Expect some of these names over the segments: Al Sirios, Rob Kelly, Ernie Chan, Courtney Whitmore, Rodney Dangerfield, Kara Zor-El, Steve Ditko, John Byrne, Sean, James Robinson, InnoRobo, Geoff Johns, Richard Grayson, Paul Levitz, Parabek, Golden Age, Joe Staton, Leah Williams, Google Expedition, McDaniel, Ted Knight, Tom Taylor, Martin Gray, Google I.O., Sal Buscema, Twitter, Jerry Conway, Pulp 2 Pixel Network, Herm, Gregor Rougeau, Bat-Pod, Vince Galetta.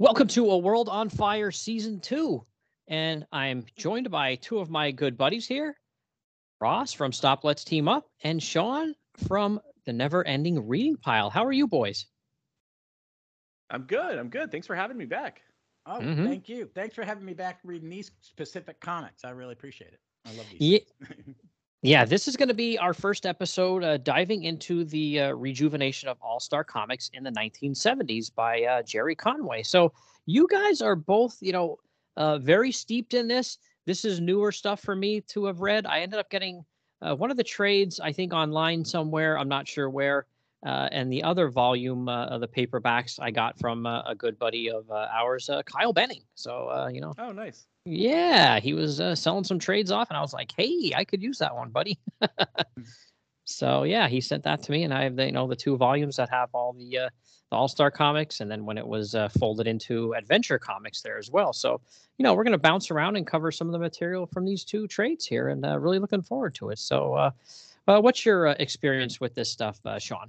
Welcome to A World on Fire Season 2, and I'm joined by two of my good buddies here, Ross from Stop! Let's Team Up! And Sean from the Never Ending Reading Pile. How are you boys? I'm good. Thanks for having me back. Oh, Thank you. Thanks for having me back reading these specific comics. I really appreciate it. I love these. Yeah, yeah, this is going to be our first episode diving into the rejuvenation of All Star Comics in the 1970s by Jerry Conway. So you guys are both, very steeped in this. This is newer stuff for me to have read. I ended up getting one of the trades, I think, online somewhere. I'm not sure where. And the other volume of the paperbacks I got from a good buddy of ours, Kyle Benning. So, Oh, nice. Yeah, he was selling some trades off, and I was like, hey, I could use that one, buddy. So, yeah, he sent that to me, and I have, the two volumes that have all the All-Star Comics, and then when it was folded into Adventure Comics there as well. So, we're going to bounce around and cover some of the material from these two trades here, and really looking forward to it. So, what's your experience with this stuff, Sean?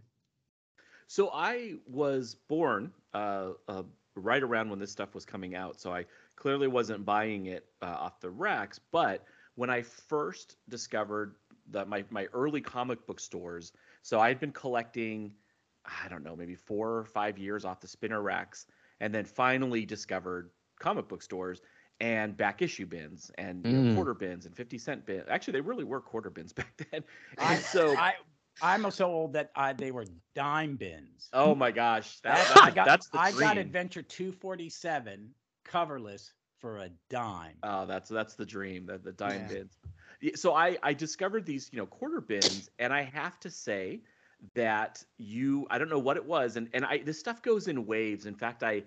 So I was born right around when this stuff was coming out, so I clearly wasn't buying it off the racks. But when I first discovered my early comic book stores, so I'd been collecting, I don't know, maybe 4 or 5 years off the spinner racks, and then finally discovered comic book stores and back issue bins and quarter bins and 50-cent bins. Actually, they really were quarter bins back then. I'm so old that they were dime bins. Oh, my gosh. I got Adventure 247 coverless for a dime. Oh, that's the dream, the dime bins. So I discovered these, quarter bins, and I have to say that I don't know what it was, and this stuff goes in waves. In fact, I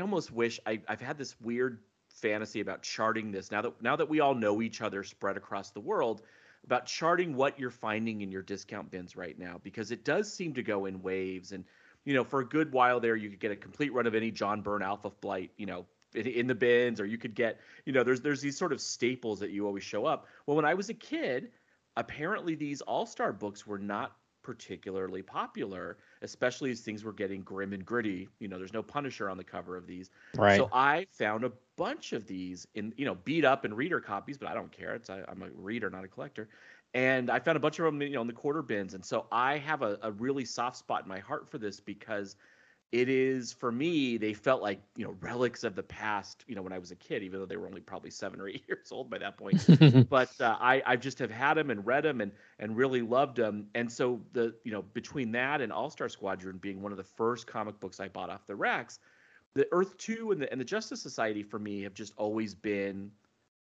almost wish I've had this weird fantasy about charting this now that we all know each other spread across the world, about charting what you're finding in your discount bins right now, because it does seem to go in waves. And, for a good while there, you could get a complete run of any John Byrne Alpha Flight, in the bins, or you could get, there's these sort of staples that you always show up. Well, when I was a kid, apparently these all-star books were not particularly popular, especially as things were getting grim and gritty. There's no Punisher on the cover of these. Right. So I found a bunch of these in, beat up and reader copies, but I don't care. I'm a reader, not a collector. And I found a bunch of them, in the quarter bins. And so I have a really soft spot in my heart for this, because it is, for me, they felt like, relics of the past, when I was a kid, even though they were only probably 7 or 8 years old by that point. But I just have had them and read them and really loved them. And so between that and All-Star Squadron being one of the first comic books I bought off the racks, the Earth 2 and the Justice Society for me have just always been,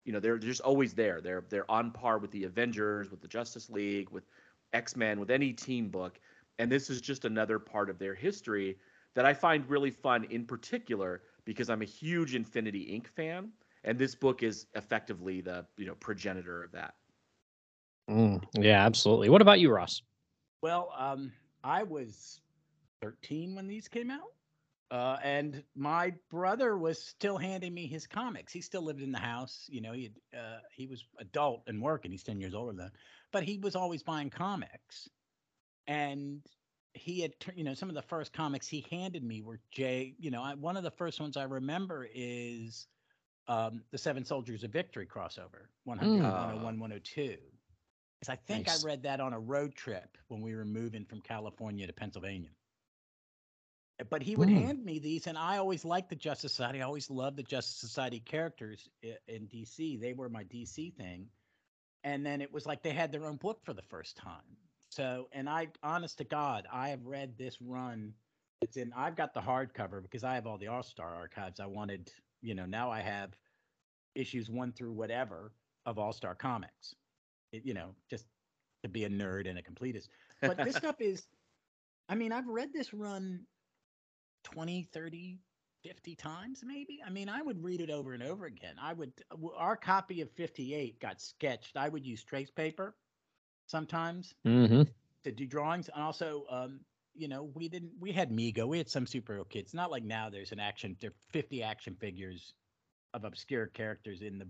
they're just always there. They're on par with the Avengers, with the Justice League, with X-Men, with any team book. And this is just another part of their history that I find really fun, in particular because I'm a huge Infinity Inc. fan, and this book is effectively the progenitor of that. Yeah, absolutely. What about you, Ross? Well, I was 13 when these came out, and my brother was still handing me his comics. He still lived in the house. He was adult and working. He's 10 years older than, but he was always buying comics, and he had, some of the first comics he handed me were one of the first ones I remember is the Seven Soldiers of Victory crossover, 100, 101, 102. I think nice. I read that on a road trip when we were moving from California to Pennsylvania. But he would hand me these, and I always liked the Justice Society. I always loved the Justice Society characters in DC. They were my DC thing. And then it was like they had their own book for the first time. So, and I, honest to God, I have read this run. I've got the hardcover because I have all the All-Star archives. I wanted, now I have issues 1 through whatever of All-Star Comics, just to be a nerd and a completist. But this stuff is, I've read this run 20, 30, 50 times maybe. I would read it over and over again. Our copy of 58 got sketched. I would use trace paper sometimes to do drawings, and also we had Mego, we had some superhero kits, not like now there's there are 50 action figures of obscure characters in the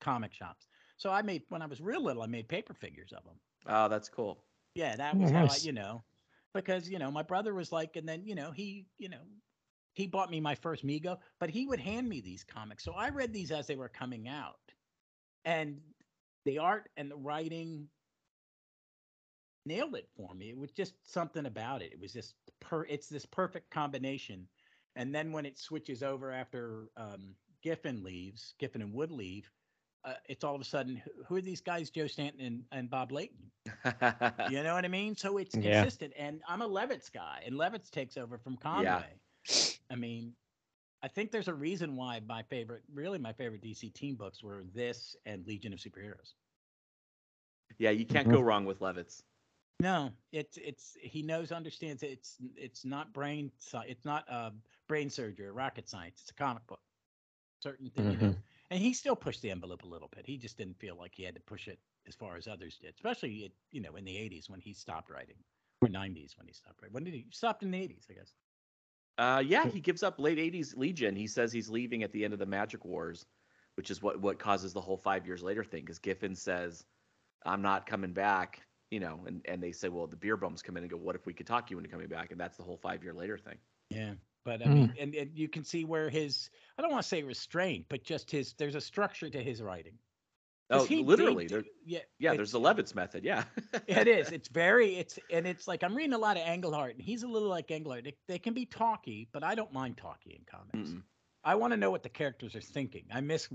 comic shops. So I made, when I was real little, I made paper figures of them. Oh, that's cool. Yeah, that was nice. How I, because my brother was like, and then he He bought me my first Mego, but he would hand me these comics. So I read these as they were coming out. And the art and the writing nailed it for me. It was just something about it. It was just it's this perfect combination. And then when it switches over after Giffen and Wood leave, it's all of a sudden, who are these guys, Joe Staton and Bob Layton? You know what I mean? So it's consistent. And I'm a Levitz guy, and Levitz takes over from Conway. Yeah. I mean, I think there's a reason why my favorite DC team books were this and Legion of Superheroes. Yeah, you can't go wrong with Levitz. No, he understands. It's not brain surgery or rocket science. It's a comic book. Certain thing, you know. And he still pushed the envelope a little bit. He just didn't feel like he had to push it as far as others did, especially in the 80s when he stopped writing, or 90s when he stopped writing. When did he stop in the 80s, I guess? He gives up late 80s Legion. He says he's leaving at the end of the Magic Wars, which is what causes the whole 5 years later thing, because Giffen says, I'm not coming back, and they say, well, the beer bums come in and go, what if we could talk you into coming back? And that's the whole 5 year later thing. Yeah. But I mean, and you can see where his, I don't want to say restraint, but just there's a structure to his writing. Oh, literally. There's the Levitz method. Yeah, it is. It's like I'm reading a lot of Englehart, and he's a little like Englehart. They can be talky, but I don't mind talky in comics. Mm-mm. I want to know what the characters are thinking. I miss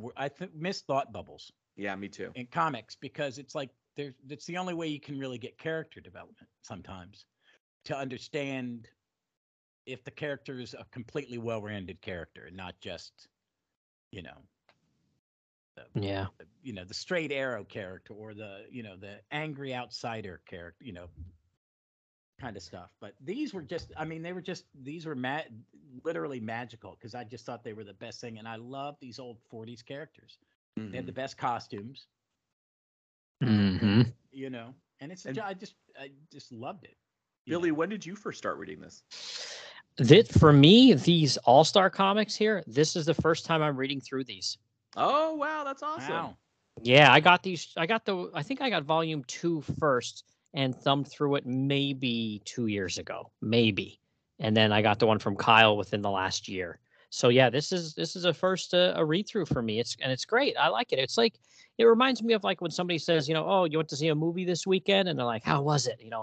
thought bubbles. Yeah, me too. In comics, because it's like it's the only way you can really get character development sometimes to understand if the character is a completely well-rounded character and not just, the straight arrow character or the angry outsider character, kind of stuff. But these were just, literally magical, because I just thought they were the best thing. And I love these old 40s characters. Mm-hmm. They had the best costumes, and I just loved it. Billy, when did you first start reading this? For me, these All-Star comics here, this is the first time I'm reading through these. Oh, wow. That's awesome. Wow. Yeah, I got these. I think I got volume 2 first and thumbed through it maybe 2 years ago, maybe. And then I got the one from Kyle within the last year. So, yeah, this is a first a read-through for me. It's great. I like it. It's like it reminds me of like when somebody says, oh, you went to see a movie this weekend? And they're like, how was it? And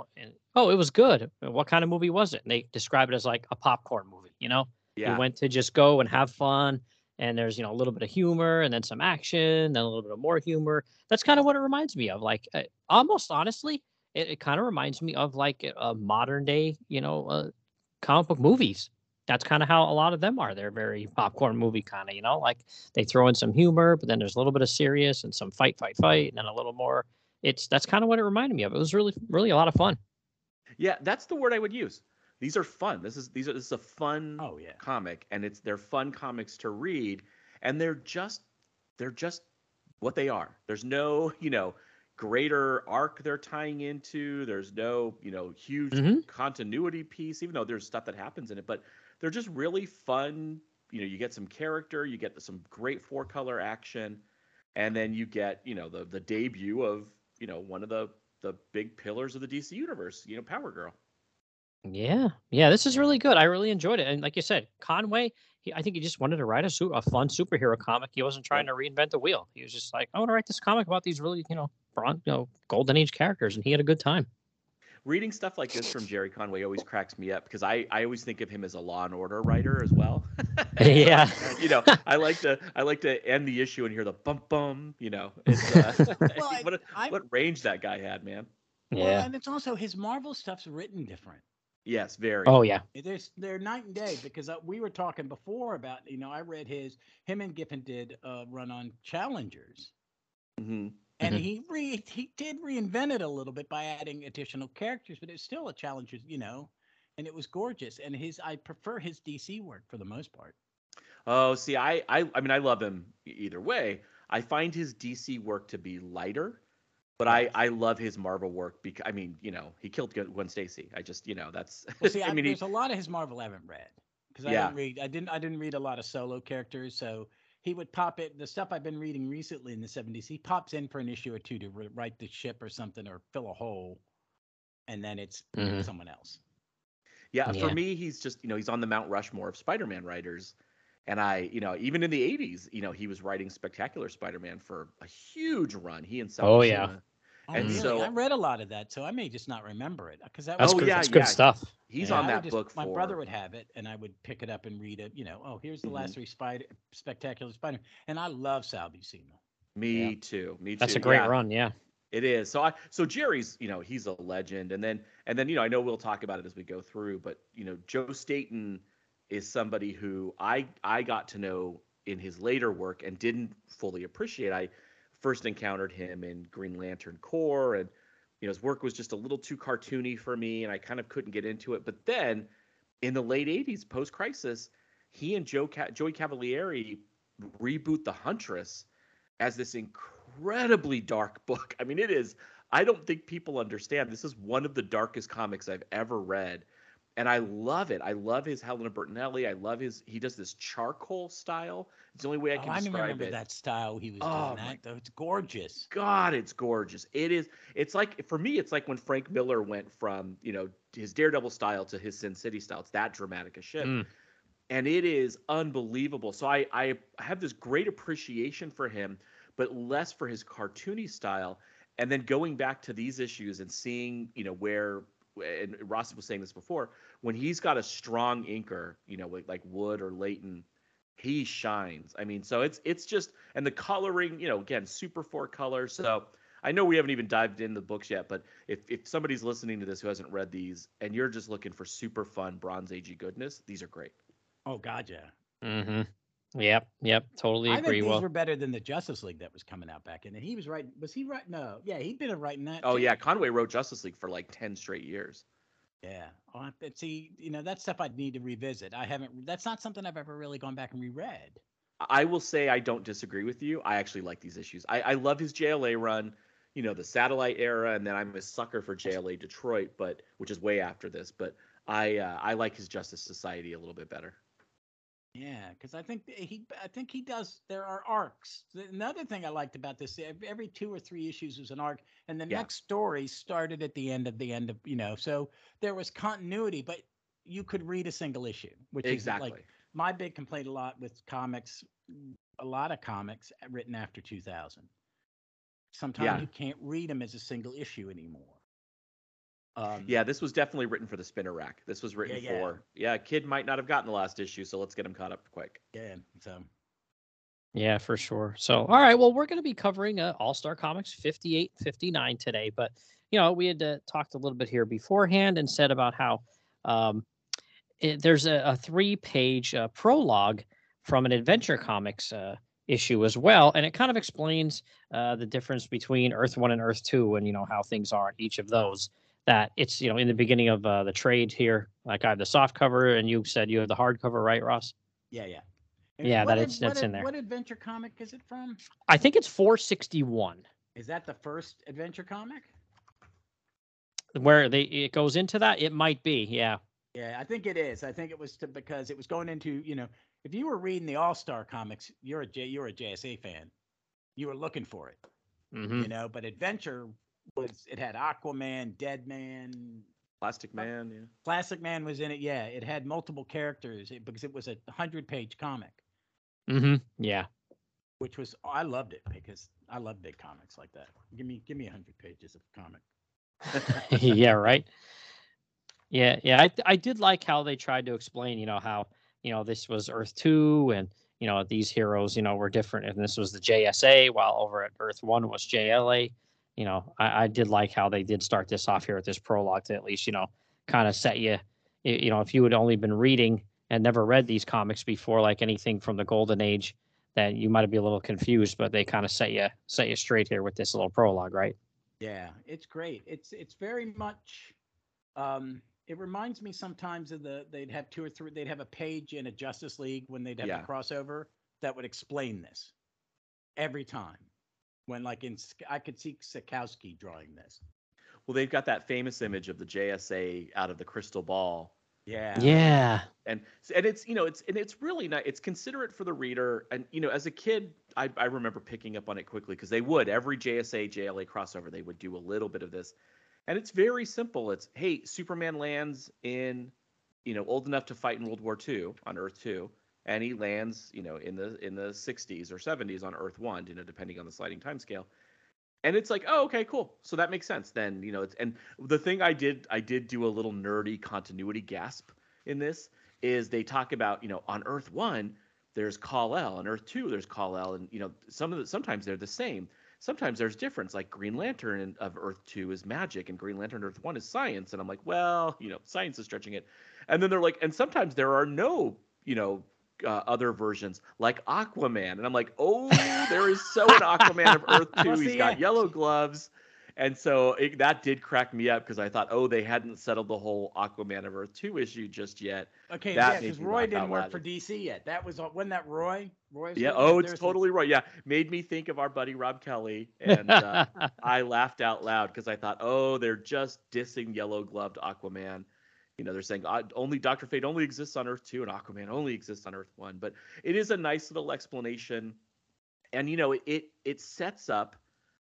oh, it was good. What kind of movie was it? And they describe it as like a popcorn movie, Yeah. You went to just go and have fun. And there's, a little bit of humor and then some action, then a little bit of more humor. That's kind of what it reminds me of. Like almost honestly, it kind of reminds me of like a modern day, comic book movies. That's kind of how a lot of them are. They're very popcorn movie kind of, like they throw in some humor, but then there's a little bit of serious and some fight, and then a little more. That's kind of what it reminded me of. It was really, really a lot of fun. Yeah, that's the word I would use. These are fun. This is a fun comic, and they're fun comics to read, and they're just what they are. There's no greater arc they're tying into. There's no huge continuity piece, even though there's stuff that happens in it, but they're just really fun. You get some character, you get some great 4-color action, and then you get, the debut of, one of the big pillars of the DC universe, Power Girl. Yeah. Yeah, this is really good. I really enjoyed it. And like you said, Conway, I think he just wanted to write a fun superhero comic. He wasn't trying to reinvent the wheel. He was just like, I want to write this comic about these really, Golden Age characters. And he had a good time. Reading stuff like this from Jerry Conway always cracks me up, because I always think of him as a Law and Order writer as well. Yeah. I like to end the issue and hear the bum. What range that guy had, man. Yeah. Well, and it's also his Marvel stuff's written different. Yes, very. Oh yeah. They're night and day, because we were talking before about I read him and Giffen did a run on Challengers. Mm-hmm. And he did reinvent it a little bit by adding additional characters, but it's still a challenge, and it was gorgeous. And I prefer his DC work for the most part. Oh, see, I mean, I love him either way. I find his DC work to be lighter, but I love his Marvel work because, he killed Gwen Stacy. I just, that's. Well, see, there's a lot of his Marvel I haven't read, because I didn't read a lot of solo characters, so. He would pop it. The stuff I've been reading recently in the 70s, he pops in for an issue or two to right the ship or something, or fill a hole, and then it's someone else. For me, he's just, he's on the Mount Rushmore of Spider-Man writers. And even in the 80s, he was writing Spectacular Spider-Man for a huge run. He and Sal Buscema. Oh, yeah. Oh, and really? So I read a lot of that, so I may just not remember it because that was good stuff. He's on that book. My brother would have it, and I would pick it up and read it. Here's the last three Spectacular Spider-Man, and I love Sal Buscema. Me too. That's a great run. Yeah, it is. So Jerry's, he's a legend, and then I know we'll talk about it as we go through, but Joe Staton is somebody who I got to know in his later work and didn't fully appreciate. I first encountered him in Green Lantern Corps, and his work was just a little too cartoony for me, and I kind of couldn't get into it. But then in the late 80s, post-crisis, he and Joey Cavalieri reboot The Huntress as this incredibly dark book. I mean, it is – I don't think people understand. This is one of the darkest comics I've ever read, and I love it. I love his Helena Bertinelli. I love his – he does this charcoal style. It's the only way I can describe it. I remember that style he was doing that, though. It's gorgeous. God, it's gorgeous. It is. It's like, for me, it's like when Frank Miller went from, his Daredevil style to his Sin City style. It's that dramatic a shift. Mm. And it is unbelievable. So I have this great appreciation for him, but less for his cartoony style. And then going back to these issues and seeing, where – and Ross was saying this before, when he's got a strong inker, like Wood or Layton, he shines. I mean, so it's just, and the coloring, again, super four colors. So I know we haven't even dived into the books yet, but if somebody's listening to this who hasn't read these and you're just looking for super fun Bronze Agey goodness, these are great. Oh, God, yeah. Mm-hmm. Yep, totally agree. I think these were better than the Justice League that was coming out back in. And was he writing? No, yeah, he'd been writing that. Oh, yeah, Conway wrote Justice League for like 10 straight years. Yeah, see, that's stuff I'd need to revisit. That's not something I've ever really gone back and reread. I will say I don't disagree with you. I actually like these issues. I love his JLA run, the Satellite era, and then I'm a sucker for JLA Detroit, but which is way after this. But I like his Justice Society a little bit better. Yeah, because I think he does. There are arcs. Another thing I liked about this, every 2 or 3 issues was an arc, and the next story started at the end of so there was continuity, but you could read a single issue, which is like my big complaint a lot with comics. A lot of comics written after 2000. Sometimes you can't read them as a single issue anymore. This was definitely written for the spinner rack. This was written for a kid might not have gotten the last issue, so let's get him caught up quick. Yeah, so yeah, for sure. So all right, well, we're going to be covering All Star Comics 58-59 today, but we had talked a little bit here beforehand and said about how there's a 3-page prologue from an Adventure Comics issue as well, and it kind of explains the difference between Earth 1 and Earth 2, and how things are in each of those. That it's, in the beginning of the trade here, like I have the soft cover and you said you have the hard cover, right, Ross? Yeah. And that's in there. What Adventure comic is it from? I think it's 461. Is that the first Adventure comic? Where it goes into that? It might be, yeah. Yeah, I think it is. I think it was because it was going into, if you were reading the All-Star comics, you're a JSA fan. You were looking for it, but Adventure... It had Aquaman, Deadman, Plastic Man. Yeah. Plastic Man was in it. Yeah, it had multiple characters because it was a 100-page comic. Mm-hmm. Yeah, I loved it because I love big comics like that. Give me 100 pages of comic. Yeah. Right. Yeah. Yeah. I did like how they tried to explain. How this was Earth 2 and these heroes were different, and this was the JSA while over at Earth 1 was JLA. I did like how they did start this off here at this prologue to at least, kind of set you, if you had only been reading and never read these comics before, like anything from the Golden Age, then you might be a little confused, but they kind of set you straight here with this little prologue, right? Yeah, it's great. It's very much, it reminds me sometimes of they'd have a page in a Justice League when they'd have a crossover that would explain this every time. When I could see Sikowski drawing this. Well, they've got that famous image of the JSA out of the crystal ball. Yeah. Yeah. And it's, it's really nice. It's considerate for the reader. And, as a kid, I remember picking up on it quickly because they would every JSA, JLA crossover, they would do a little bit of this. And it's very simple. It's, hey, Superman lands in you know, old enough to fight in World War II on Earth 2, and he lands, you know, in the 60s or 70s on Earth 1, you know, depending on the sliding timescale. And it's like, oh, okay, cool. So that makes sense. Then, you know, it's, and the thing I did do a little nerdy continuity gasp in this is they talk about, you know, on Earth 1, there's Kal-El, on Earth 2, there's Kal-El, and, you know, sometimes they're the same. Sometimes there's difference, like Green Lantern of Earth 2 is magic and Green Lantern Earth 1 is science. And I'm like, well, you know, science is stretching it. And then they're like, and sometimes there are no, you know, other versions like Aquaman. And I'm like, oh, there is so an Aquaman of Earth 2. He's got yellow gloves. And so that did crack me up because I thought, oh, they hadn't settled the whole Aquaman of Earth 2 issue just yet. Okay, yeah, because Roy didn't work for DC yet. That was when that Roy? Roy's yeah, oh, it's totally Roy. Yeah, made me think of our buddy Rob Kelly. And I laughed out loud because I thought, oh, they're just dissing yellow-gloved Aquaman. You know, they're saying only Dr. Fate only exists on Earth 2 and Aquaman only exists on Earth 1. But it is a nice little explanation. And, you know, it sets up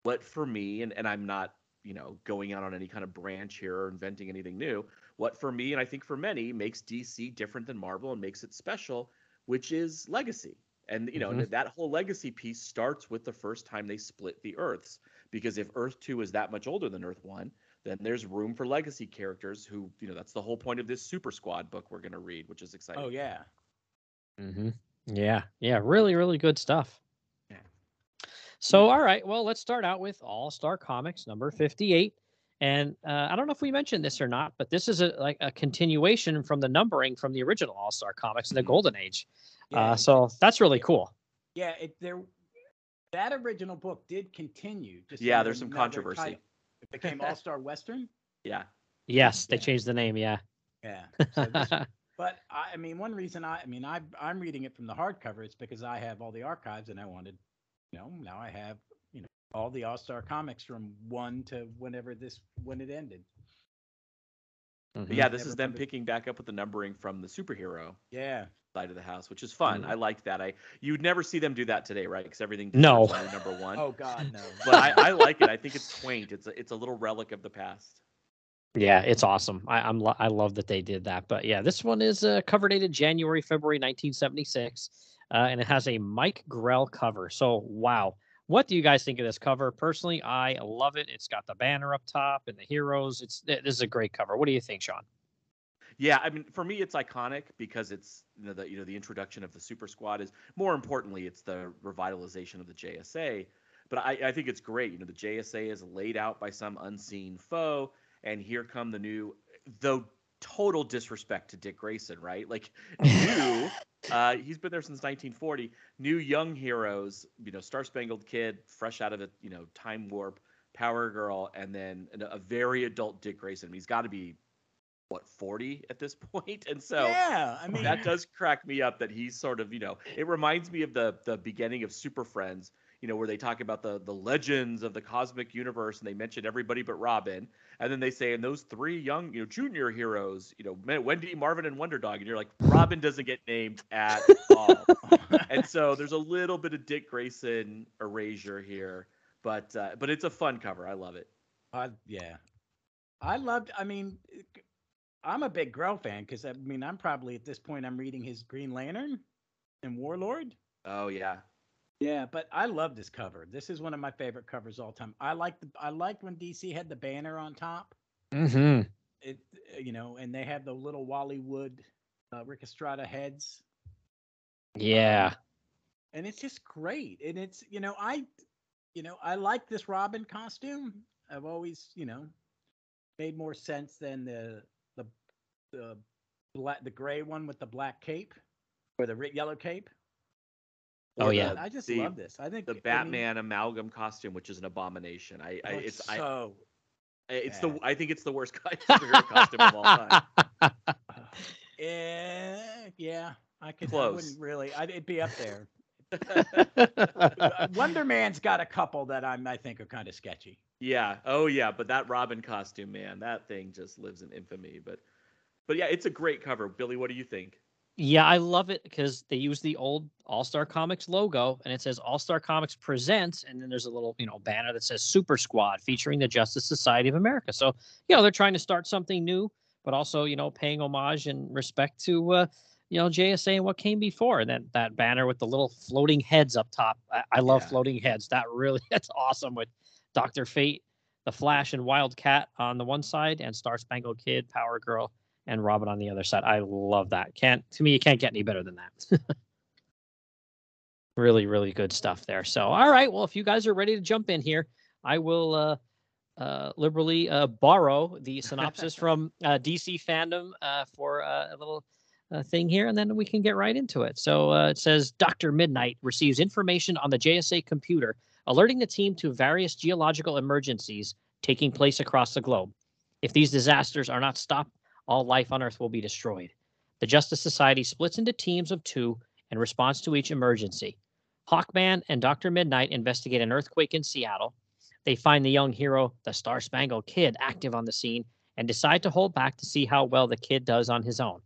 what for me, and I'm not, you know, going out on any kind of branch here or inventing anything new, what for me, and I think for many, makes DC different than Marvel and makes it special, which is legacy. And, you know, mm-hmm. that whole legacy piece starts with the first time they split the Earths, because if Earth 2 is that much older than Earth 1, then there's room for legacy characters who, you know, that's the whole point of this Super Squad book we're going to read, which is exciting. Oh, yeah. Mm-hmm. Yeah. Yeah. Really, really good stuff. So, all right, well, let's start out with All Star Comics number 58. And I don't know if we mentioned this or not, but this is a continuation from the numbering from the original All Star Comics in the Golden Age. Yeah, so that's really cool. Yeah, that original book did continue. Yeah, there's some controversy. Title. It became All Star Western. Yeah. Yes, they changed the name. Yeah. Yeah. So but I mean, one reason I'm reading it from the hardcover is because I have all the archives and I wanted. Now I have, you know, all the All-Star Comics from 1 to when it ended. Mm-hmm. Yeah, this is them picking back up with the numbering from the superhero side of the house, which is fun. Mm-hmm. I like that. You'd never see them do that today, right? Because everything is on number 1. Oh, God, no. But I like it. I think it's quaint. It's a little relic of the past. Yeah, it's awesome. I love that they did that. But, yeah, this one is cover dated January, February 1976. And it has a Mike Grell cover. So, wow. What do you guys think of this cover? Personally, I love it. It's got the banner up top and the heroes. This is a great cover. What do you think, Sean? Yeah, I mean, for me, it's iconic because it's, the introduction of the Super Squad is, more importantly, it's the revitalization of the JSA. But I think it's great. You know, the JSA is laid out by some unseen foe, and here come the new, though total disrespect to Dick Grayson, right? Like, new... he's been there since 1940. New young heroes, you know, Star-Spangled Kid, fresh out of a, you know, time warp, Power Girl, and then a very adult Dick Grayson. He's got to be, 40 at this point? And so that does crack me up that he's sort of, you know, it reminds me of the beginning of Super Friends, you know, where they talk about the legends of the cosmic universe and they mention everybody but Robin. And then they say, and those three young, you know, junior heroes, you know, Wendy, Marvin, and Wonder Dog. And you're like, Robin doesn't get named at all. And so there's a little bit of Dick Grayson erasure here. But it's a fun cover. I love it. I'm a big Grell fan because, I mean, I'm probably at this point I'm reading his Green Lantern and Warlord. Oh, yeah. Yeah, but I love this cover. This is one of my favorite covers all time. I liked when DC had the banner on top. Mm-hmm. It, you know, and they had the little Wally Wood, Rick Estrada heads. Yeah. And it's just great. And it's, you know, I like this Robin costume. I've always, you know, made more sense than the gray one with the black cape or the yellow cape. Oh yeah, I just love this. I think the Batman amalgam costume, which is an abomination. I think it's the worst costume of all time. Yeah, I could. Close. I wouldn't really. It'd be up there. Wonder Man's got a couple that I think are kind of sketchy. Yeah. Oh yeah, but that Robin costume, man, that thing just lives in infamy. But yeah, it's a great cover. Billy, what do you think? Yeah, I love it because they use the old All-Star Comics logo, and it says All-Star Comics Presents, and then there's a little, you know, banner that says Super Squad featuring the Justice Society of America. So, you know, they're trying to start something new but also, you know, paying homage and respect to, you know, JSA and what came before. And then that banner with the little floating heads up top. I love floating heads. That's awesome, with Dr. Fate, the Flash, and Wildcat on the one side, and Star Spangled Kid, Power Girl, and Robin on the other side. I love that. To me, you can't get any better than that. Really, really good stuff there. So, all right. Well, if you guys are ready to jump in here, I will liberally borrow the synopsis from DC fandom for a little thing here, and then we can get right into it. So it says, Dr. Midnight receives information on the JSA computer, alerting the team to various geological emergencies taking place across the globe. If these disasters are not stopped, all life on Earth will be destroyed. The Justice Society splits into teams of two in response to each emergency. Hawkman and Dr. Midnight investigate an earthquake in Seattle. They find the young hero, the Star Spangled Kid, active on the scene, and decide to hold back to see how well the kid does on his own.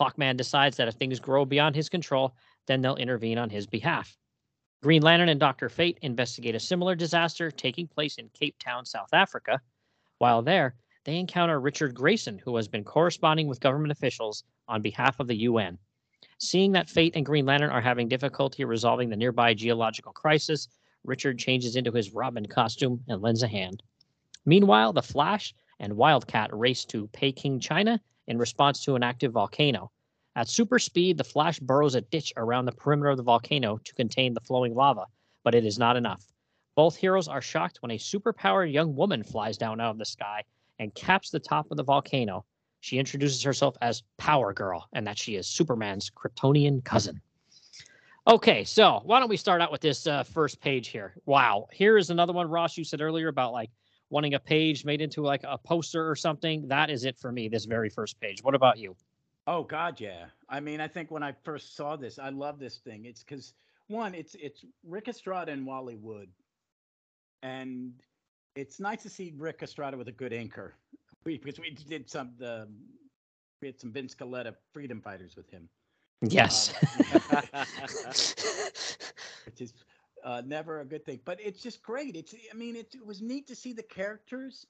Hawkman decides that if things grow beyond his control, then they'll intervene on his behalf. Green Lantern and Dr. Fate investigate a similar disaster taking place in Cape Town, South Africa. While there, they encounter Richard Grayson, who has been corresponding with government officials on behalf of the UN. Seeing that Fate and Green Lantern are having difficulty resolving the nearby geological crisis, Richard changes into his Robin costume and lends a hand. Meanwhile, the Flash and Wildcat race to Peking, China, in response to an active volcano. At super speed, the Flash burrows a ditch around the perimeter of the volcano to contain the flowing lava, but it is not enough. Both heroes are shocked when a superpowered young woman flies down out of the sky and caps the top of the volcano. She introduces herself as Power Girl, and that she is Superman's Kryptonian cousin. Okay, so why don't we start out with this first page here? Wow, here is another one, Ross, you said earlier about like wanting a page made into like a poster or something. That is it for me, this very first page. What about you? Oh, God, yeah. I mean, I think when I first saw this, I love this thing. It's because, one, it's Rick Estrada and Wally Wood. And it's nice to see Rick Estrada with a good anchor. Because we did we had some Vince Galetta Freedom Fighters with him. Yes. Which is never a good thing, but it's just great. It was neat to see the characters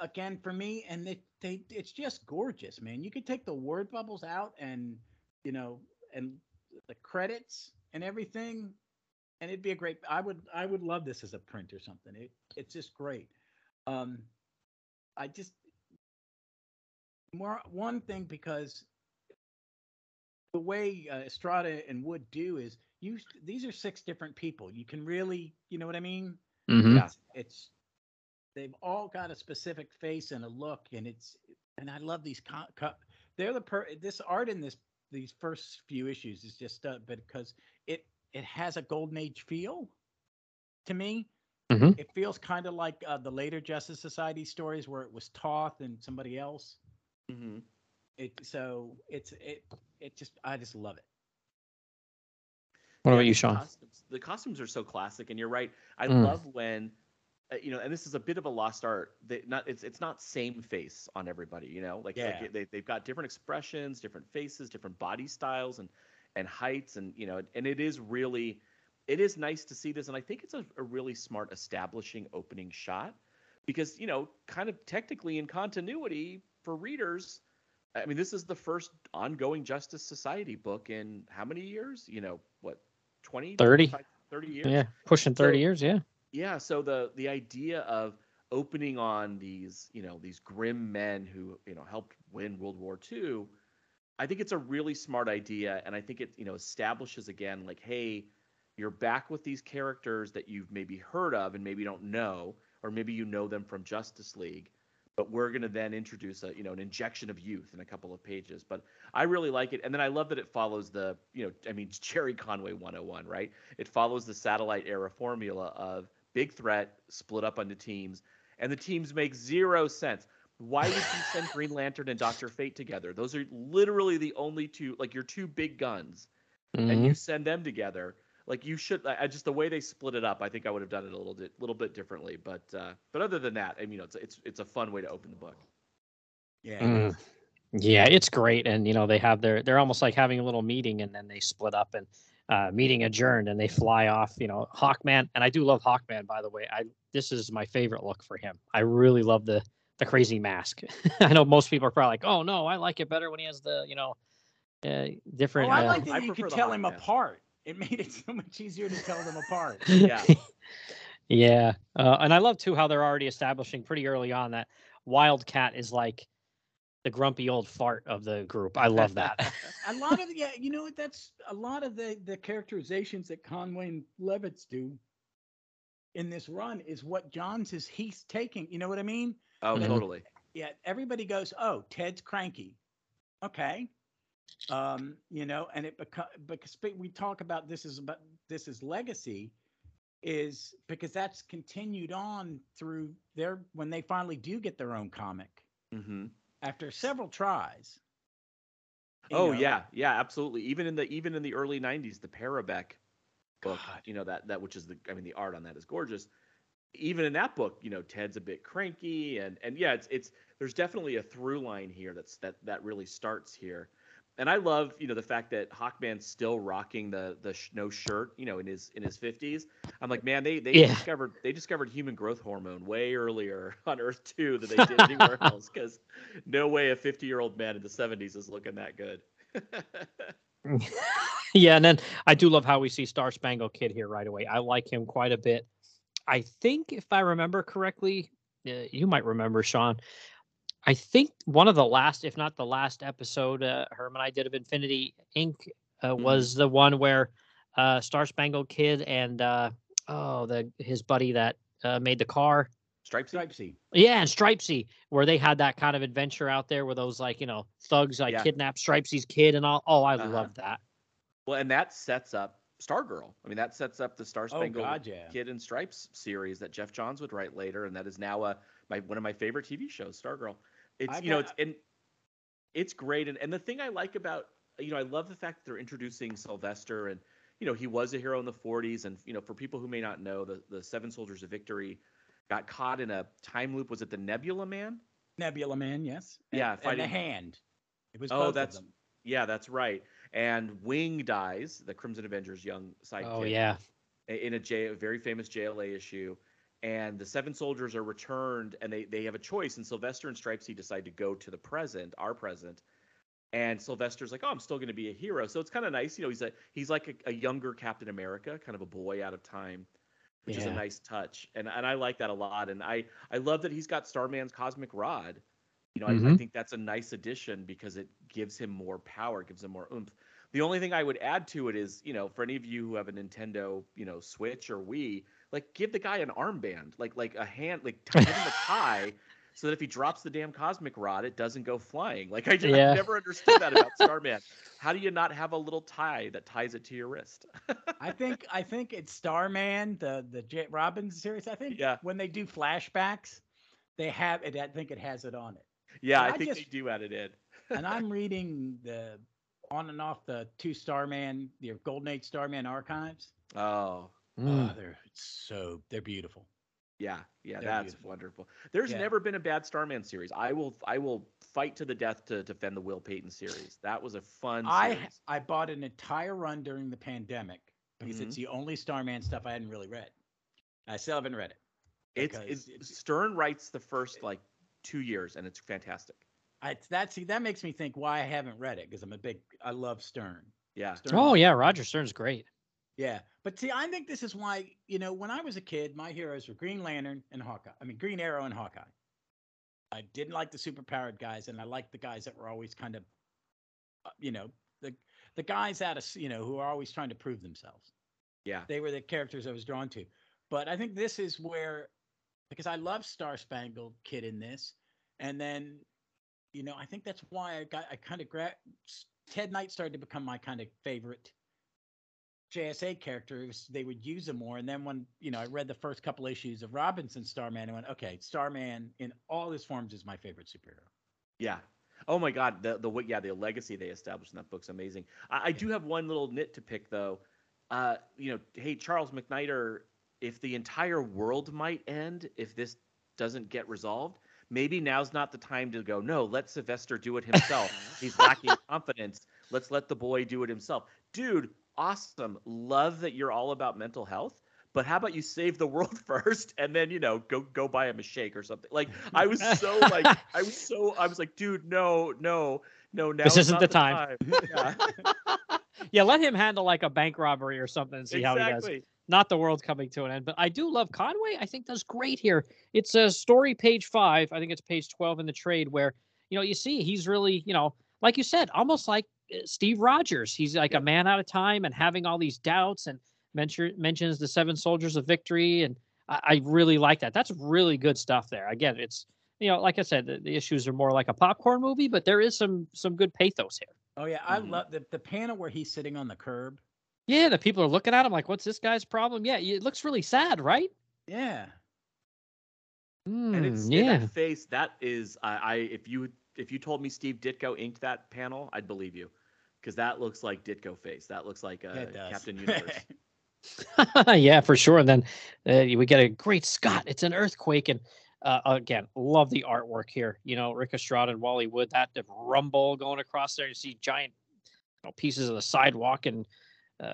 again for me, and it's just gorgeous, man. You could take the word bubbles out and, you know, and the credits and everything, and it'd be a great. I would love this as a print or something. It's just great. One thing, because the way Estrada and Wood do is these are six different people. You can really, you know what I mean? Mm-hmm. Yeah, they've all got a specific face and a look, and I love these. This art in these first few issues is just because it has a Golden Age feel to me. Mm-hmm. It feels kind of like the later Justice Society stories where it was Toth and somebody else. Mm-hmm. I just love it. What about you, Sean? The costumes are so classic, and you're right. I love when, you know, and this is a bit of a lost art. It's not same face on everybody, you know, like they've got different expressions, different faces, different body styles, and heights, and you know, and it is really. It is nice to see this, and I think it's a really smart establishing opening shot because, you know, kind of technically in continuity for readers, I mean, this is the first ongoing Justice Society book in how many years? You know, what, 20? 30. 30 years? Yeah, pushing 30 years, yeah. Yeah, so the idea of opening on these, you know, these grim men who, you know, helped win World War II, I think it's a really smart idea, and I think it, you know, establishes again, like, hey, you're back with these characters that you've maybe heard of and maybe don't know, or maybe you know them from Justice League, but we're going to then introduce an injection of youth in a couple of pages. But I really like it. And then I love that it follows the, you know, I mean, Jerry Conway 101, right? It follows the satellite era formula of big threat, split up into teams, and the teams make zero sense. Why would you send Green Lantern and Dr. Fate together? Those are literally the only two, like your two big guns, mm-hmm. and you send them together. Like you should, just the way they split it up. I think I would have done it a little bit differently. But other than that, I mean, you know, it's a fun way to open the book. Yeah, yeah, it's great. And you know, they have they're almost like having a little meeting, and then they split up and meeting adjourned, and they fly off. You know, Hawkman, and I do love Hawkman. By the way, this is my favorite look for him. I really love the the crazy mask. I know most people are probably like, oh no, I like it better when he has the, you know, different. Well, I like that you could tell him apart. It made it so much easier to tell them apart. Yeah. Yeah. And I love too how they're already establishing pretty early on that Wildcat is like the grumpy old fart of the group. I love that. A lot of the, yeah, you know what? That's a lot of the characterizations that Conway and Levitz do in this run is what Johns is he's taking. You know what I mean? Oh, mm-hmm. Totally. Yeah. Everybody goes, oh, Ted's cranky. Okay. You know, and it because we talk about this is legacy, is because that's continued on through their when they finally do get their own comic, mm-hmm. after several tries. Oh, know. yeah, absolutely. Even in the early '90s, the Parabek book, you know, that which is the art on that is gorgeous. Even in that book, you know, Ted's a bit cranky, and yeah, it's there's definitely a through line here that really starts here. And I love, you know, the fact that Hawkman's still rocking the no shirt, you know, in his 50s. I'm like, man, they discovered human growth hormone way earlier on Earth 2 than they did anywhere else, because no way a 50-year-old man in the 70s is looking that good. Yeah, and then I do love how we see Star Spangled Kid here right away. I like him quite a bit. I think, if I remember correctly, you might remember, Sean, I think one of the last, if not the last episode, Herm and I did of Infinity Inc. Was the one where Star Spangled Kid and his buddy that made the car, Stripesy. Yeah, and Stripesy, where they had that kind of adventure out there where those, like, you know, thugs kidnapped Stripesy's kid and all. Oh, I love that. Well, and that sets up Stargirl. I mean, that sets up the Star Spangled Kid and Stripes series that Geoff Johns would write later, and that is now one of my favorite TV shows, Stargirl. It's great. And the thing I like about, you know, I love the fact that they're introducing Sylvester, and, you know, he was a hero in the 40s. And, you know, for people who may not know, the Seven Soldiers of Victory got caught in a time loop. Was it the Nebula Man? Nebula Man, yes. Yeah. And the Hand. It was both of them. Yeah, that's right. And Wing dies, the Crimson Avenger's young sidekick. Oh, yeah. In a very famous JLA issue. And the Seven Soldiers are returned, and they have a choice. And Sylvester and Stripesy decide to go to the present, our present. And Sylvester's like, oh, I'm still going to be a hero. So it's kind of nice. You know, he's like a younger Captain America, kind of a boy out of time, which is a nice touch. And I like that a lot. And I love that he's got Starman's Cosmic Rod. You know, I think that's a nice addition because it gives him more power, gives him more oomph. The only thing I would add to it is, you know, for any of you who have a Nintendo, you know, Switch or Wii, like, give the guy an armband, like a hand, like, tie him a tie, so that if he drops the damn cosmic rod, it doesn't go flying. Like, I never understood that about Starman. How do you not have a little tie that ties it to your wrist? I think it's Starman, the J. Robbins series. I think when they do flashbacks, they have it. I think it has it on it. Yeah, and I think they do add it in. And I'm reading the on and off the two Starman, the Golden Age Starman archives. Oh. They're beautiful. Yeah, they're that's beautiful. Wonderful. There's never been a bad Starman series. I will fight to the death to defend the Will Payton series. That was a fun series. I bought an entire run during the pandemic because it's the only Starman stuff I hadn't really read. I still haven't read it. It's Stern writes the first 2 years, and it's fantastic. That makes me think why I haven't read it, because I love Stern. Yeah. Stern. Oh yeah, Roger Stern's great. Yeah, but see, I think this is why, you know, when I was a kid, my heroes were Green Lantern and Hawkeye. I mean, Green Arrow and Hawkeye. I didn't like the superpowered guys, and I liked the guys that were always kind of, you know, the guys out of, you know, who are always trying to prove themselves. Yeah. They were the characters I was drawn to. But I think this is where, because I love Star Spangled Kid in this, and then, you know, I think that's why Ted Knight started to become my kind of favorite JSA characters. They would use them more, and then when, you know, I read the first couple issues of Robinson's Starman, I went, okay, Starman in all his forms is my favorite superhero. Yeah. Oh my God, the legacy they established in that book's amazing. I do have one little nit to pick though. You know, hey, Charles McNider, if the entire world might end if this doesn't get resolved, maybe now's not the time to go, no, let Sylvester do it himself. He's lacking confidence. Let's let the boy do it himself, dude. Awesome. Love that you're all about mental health, but how about you save the world first and then, you know, go buy him a shake or something. Like, I was so like, I was like, dude, no, now this isn't the time. Yeah. Yeah, let him handle like a bank robbery or something and see how he does. Not the world coming to an end, but I do love Conway. I think that's great here. It's a story page 5. I think it's page 12 in the trade where, you know, you see he's really, you know, like you said, almost like Steve Rogers. He's like a man out of time and having all these doubts and mentions the 7 soldiers of victory. And I really like that. That's really good stuff there. Again, it's, you know, like I said, the issues are more like a popcorn movie, but there is some good pathos here. Oh yeah. I love the panel where he's sitting on the curb. Yeah. The people are looking at him like, what's this guy's problem? Yeah. It looks really sad, right? Yeah. And it's in that face. That is, if you told me Steve Ditko inked that panel, I'd believe you. Cause that looks like Ditko face. That looks like Captain Universe. Yeah, for sure. And then we get a great Scott. It's an earthquake. And again, love the artwork here. You know, Rick Estrada and Wally Wood, that rumble going across there. You see giant pieces of the sidewalk and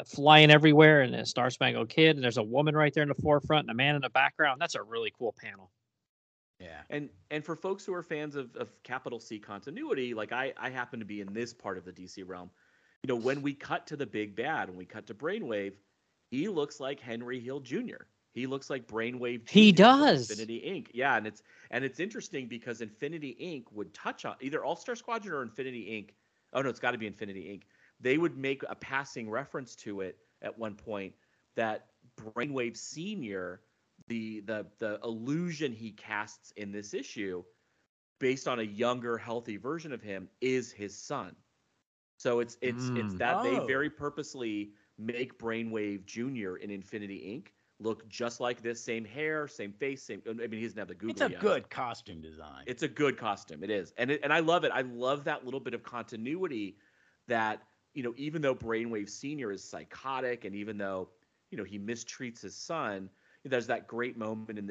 flying everywhere. And a Star Spangled Kid. And there's a woman right there in the forefront and a man in the background. That's a really cool panel. Yeah. And for folks who are fans of capital C continuity, like I happen to be in this part of the DC realm, you know, when we cut to the big bad, when we cut to Brainwave, he looks like Henry Hill Jr. He looks like Brainwave. Jr. He does. Infinity Inc. Yeah. And it's interesting because Infinity Inc. would touch on either All Star Squadron or Infinity Inc. Oh, no, it's got to be Infinity Inc. They would make a passing reference to it at one point that Brainwave Sr., the illusion he casts in this issue based on a younger, healthy version of him is his son. So it's that they very purposely make Brainwave Jr. in Infinity Inc. look just like this, same hair, same face, same, I mean, he doesn't have the googly eyes. It's a good costume design. It's a good costume. It is. And I love it. I love that little bit of continuity that, you know, even though Brainwave Sr. is psychotic and even though, you know, he mistreats his son, there's that great moment in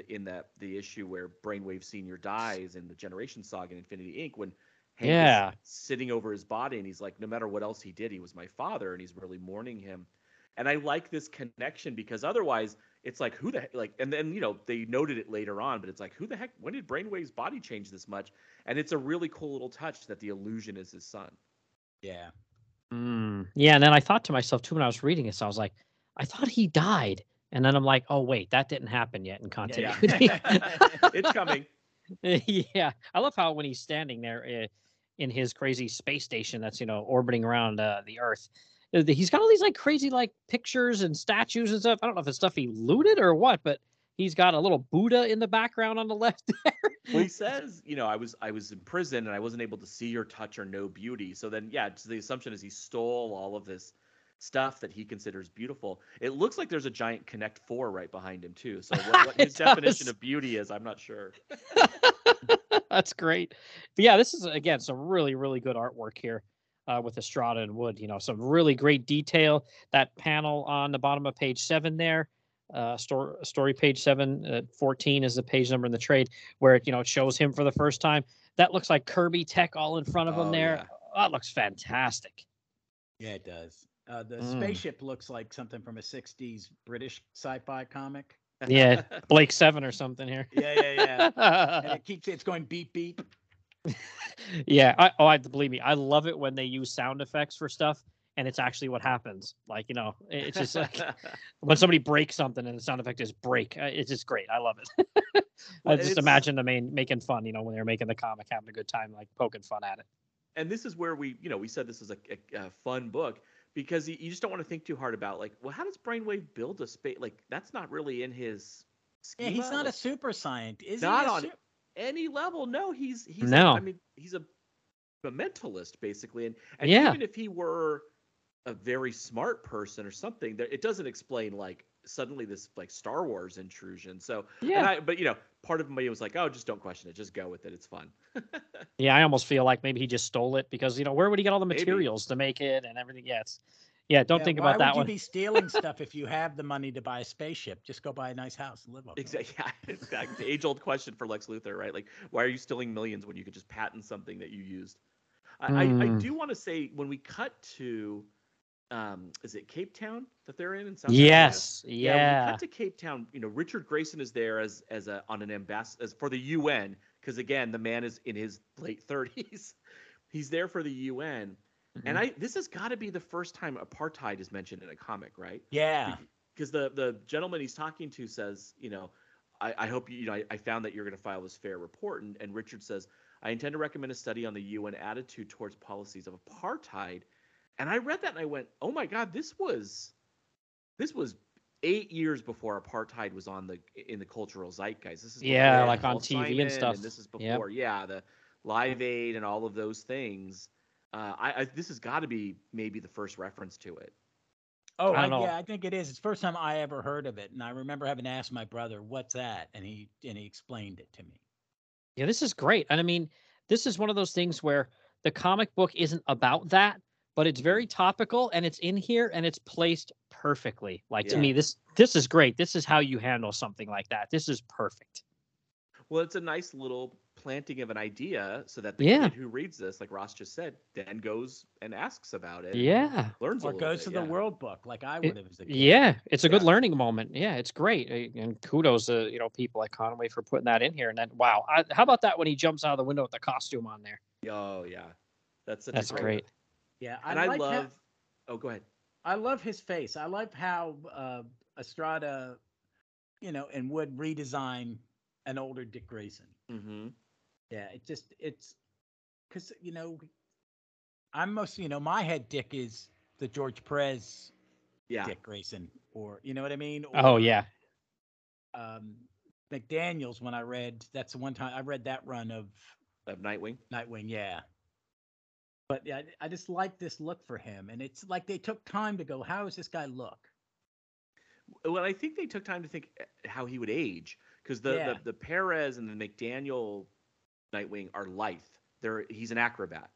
the issue where Brainwave Sr. dies in the Generation Saga in Infinity Inc. when Hank is sitting over his body and he's like, no matter what else he did, he was my father, and he's really mourning him. And I like this connection because otherwise it's like, who the heck, like, and then, you know, they noted it later on, but it's like, who the heck, when did Brainwave's body change this much? And it's a really cool little touch that the illusion is his son. Yeah. Yeah. And then I thought to myself too, when I was reading this, I was like, I thought he died. And then I'm like, oh, wait, that didn't happen yet in continuity. Yeah. It's coming. Yeah. I love how when he's standing there in his crazy space station that's, you know, orbiting around the Earth, he's got all these like crazy like pictures and statues and stuff. I don't know if it's stuff he looted or what, but he's got a little Buddha in the background on the left there. Well, he says, you know, I was in prison and I wasn't able to see or touch or know beauty. So then, yeah, the assumption is he stole all of this stuff that he considers beautiful. It looks like there's a giant Connect 4 right behind him too. So what his definition of beauty is, I'm not sure. That's great. But yeah, this is, again, some really, really good artwork here with Estrada and Wood. You know, some really great detail. That panel on the bottom of page 7 there, story page 7, 14 is the page number in the trade where it, you know, it shows him for the first time. That looks like Kirby Tech all in front of him there. Yeah. That looks fantastic. Yeah, it does. The spaceship looks like something from a 60s British sci-fi comic. Yeah, Blake 7 or something here. Yeah. And it's going beep, beep. Yeah. Believe me, I love it when they use sound effects for stuff, and it's actually what happens. Like, you know, it's just like when somebody breaks something and the sound effect is break. It's just great. I love it. I just imagine the making fun, you know, when they're making the comic, having a good time, like poking fun at it. And this is where we said this is a fun book. Because you just don't want to think too hard about, like, well, how does Brainwave build a space? Like, that's not really in his schema. Yeah, he's not a super scientist. Is not he on any level. No, he's no. I mean, he's a mentalist, basically. And even if he were a very smart person or something, it doesn't explain, like, suddenly this, like, Star Wars intrusion. So, yeah. But, you know, part of me was like, oh, just don't question it. Just go with it. It's fun. Yeah, I almost feel like maybe he just stole it because, you know, where would he get all the materials to make it and everything? Don't think about that one. Why would you be stealing stuff if you have the money to buy a spaceship? Just go buy a nice house and live on it. Exactly. The age-old question for Lex Luthor, right? Like, why are you stealing millions when you could just patent something that you used? I do want to say when we cut to is it Cape Town that they're in? Yes, Carolina? Yeah. We cut to Cape Town. You know, Richard Grayson is there as an ambassador for the UN, because again, the man is in his late 30s. He's there for the UN, mm-hmm. and this has got to be the first time apartheid is mentioned in a comic, right? Yeah, because the gentleman he's talking to says, you know, I hope I found that you're going to file this fair report, and Richard says, I intend to recommend a study on the UN attitude towards policies of apartheid. And I read that and I went, oh my God, this was 8 years before apartheid was in the cultural zeitgeist. This is like on TV and stuff. And this is before, the Live Aid and all of those things. This has got to be maybe the first reference to it. Oh, I think it is. It's the first time I ever heard of it, and I remember having asked my brother, "What's that?" and he explained it to me. Yeah, this is great, and I mean, this is one of those things where the comic book isn't about that, but it's very topical, and it's in here, and it's placed perfectly. To me, this is great. This is how you handle something like that. This is perfect. Well, it's a nice little planting of an idea so that the kid who reads this, like Ross just said, then goes and asks about it. Yeah. Learns or goes to the World Book like I would have as a kid. Yeah. It's a good learning moment. Yeah. It's great. And kudos to, people like Conway for putting that in here. And then, wow. How about that when he jumps out of the window with the costume on there? Oh, yeah. That's great. Yeah. Go ahead. I love his face. I love how Estrada, and Wood redesign an older Dick Grayson. Mm-hmm. Yeah, it's because, I'm mostly, my head Dick is the George Perez Dick Grayson, or, you know what I mean? Or, McDaniel's, when I read, that's the one time I read that run of Nightwing. Nightwing, yeah. But yeah, I just like this look for him. And it's like they took time to go, how does this guy look? Well, I think they took time to think how he would age. Because the Perez and the McDaniel Nightwing are lithe. He's an acrobat,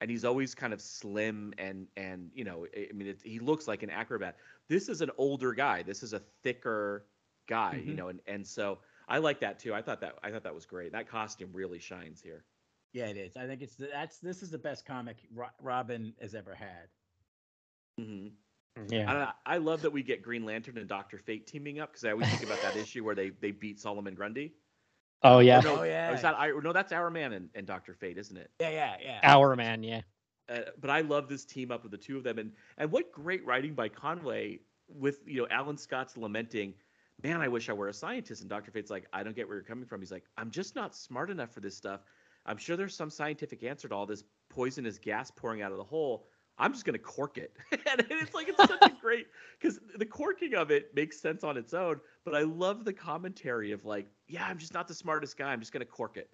and he's always kind of slim and he looks like an acrobat. This is an older guy. This is a thicker guy, mm-hmm. And so I like that too. I thought that was great. That costume really shines here. Yeah, it is. I think this is the best comic Robin has ever had. Mm-hmm. Yeah, I love that we get Green Lantern and Dr. Fate teaming up, because I always think about that issue where they beat Solomon Grundy. Oh yeah, that's Hourman and Dr. Fate, isn't it? Yeah. Hourman, yeah. But I love this team up of the two of them, and what great writing by Conway with Alan Scott's lamenting, man, I wish I were a scientist, and Dr. Fate's like, I don't get where you're coming from. He's like, I'm just not smart enough for this stuff. I'm sure there's some scientific answer to all this poisonous gas pouring out of the hole. I'm just going to cork it. And it's such a great, because the corking of it makes sense on its own, but I love the commentary of I'm just not the smartest guy. I'm just going to cork it.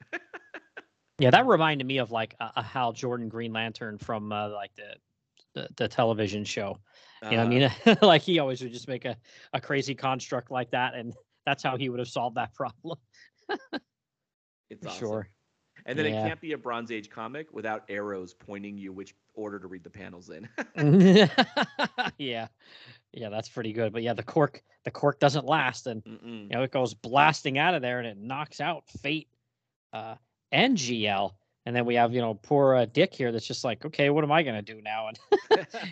Yeah, that reminded me of a Hal Jordan Green Lantern from the television show. He always would just make a crazy construct like that, and that's how he would have solved that problem. It's awesome. Sure. And then it can't be a Bronze Age comic without arrows pointing you which order to read the panels in. Yeah, that's pretty good. But yeah, the cork doesn't last, and it goes blasting out of there, and it knocks out Fate and GL. And then we have poor Dick here that's just like, okay, what am I gonna do now? And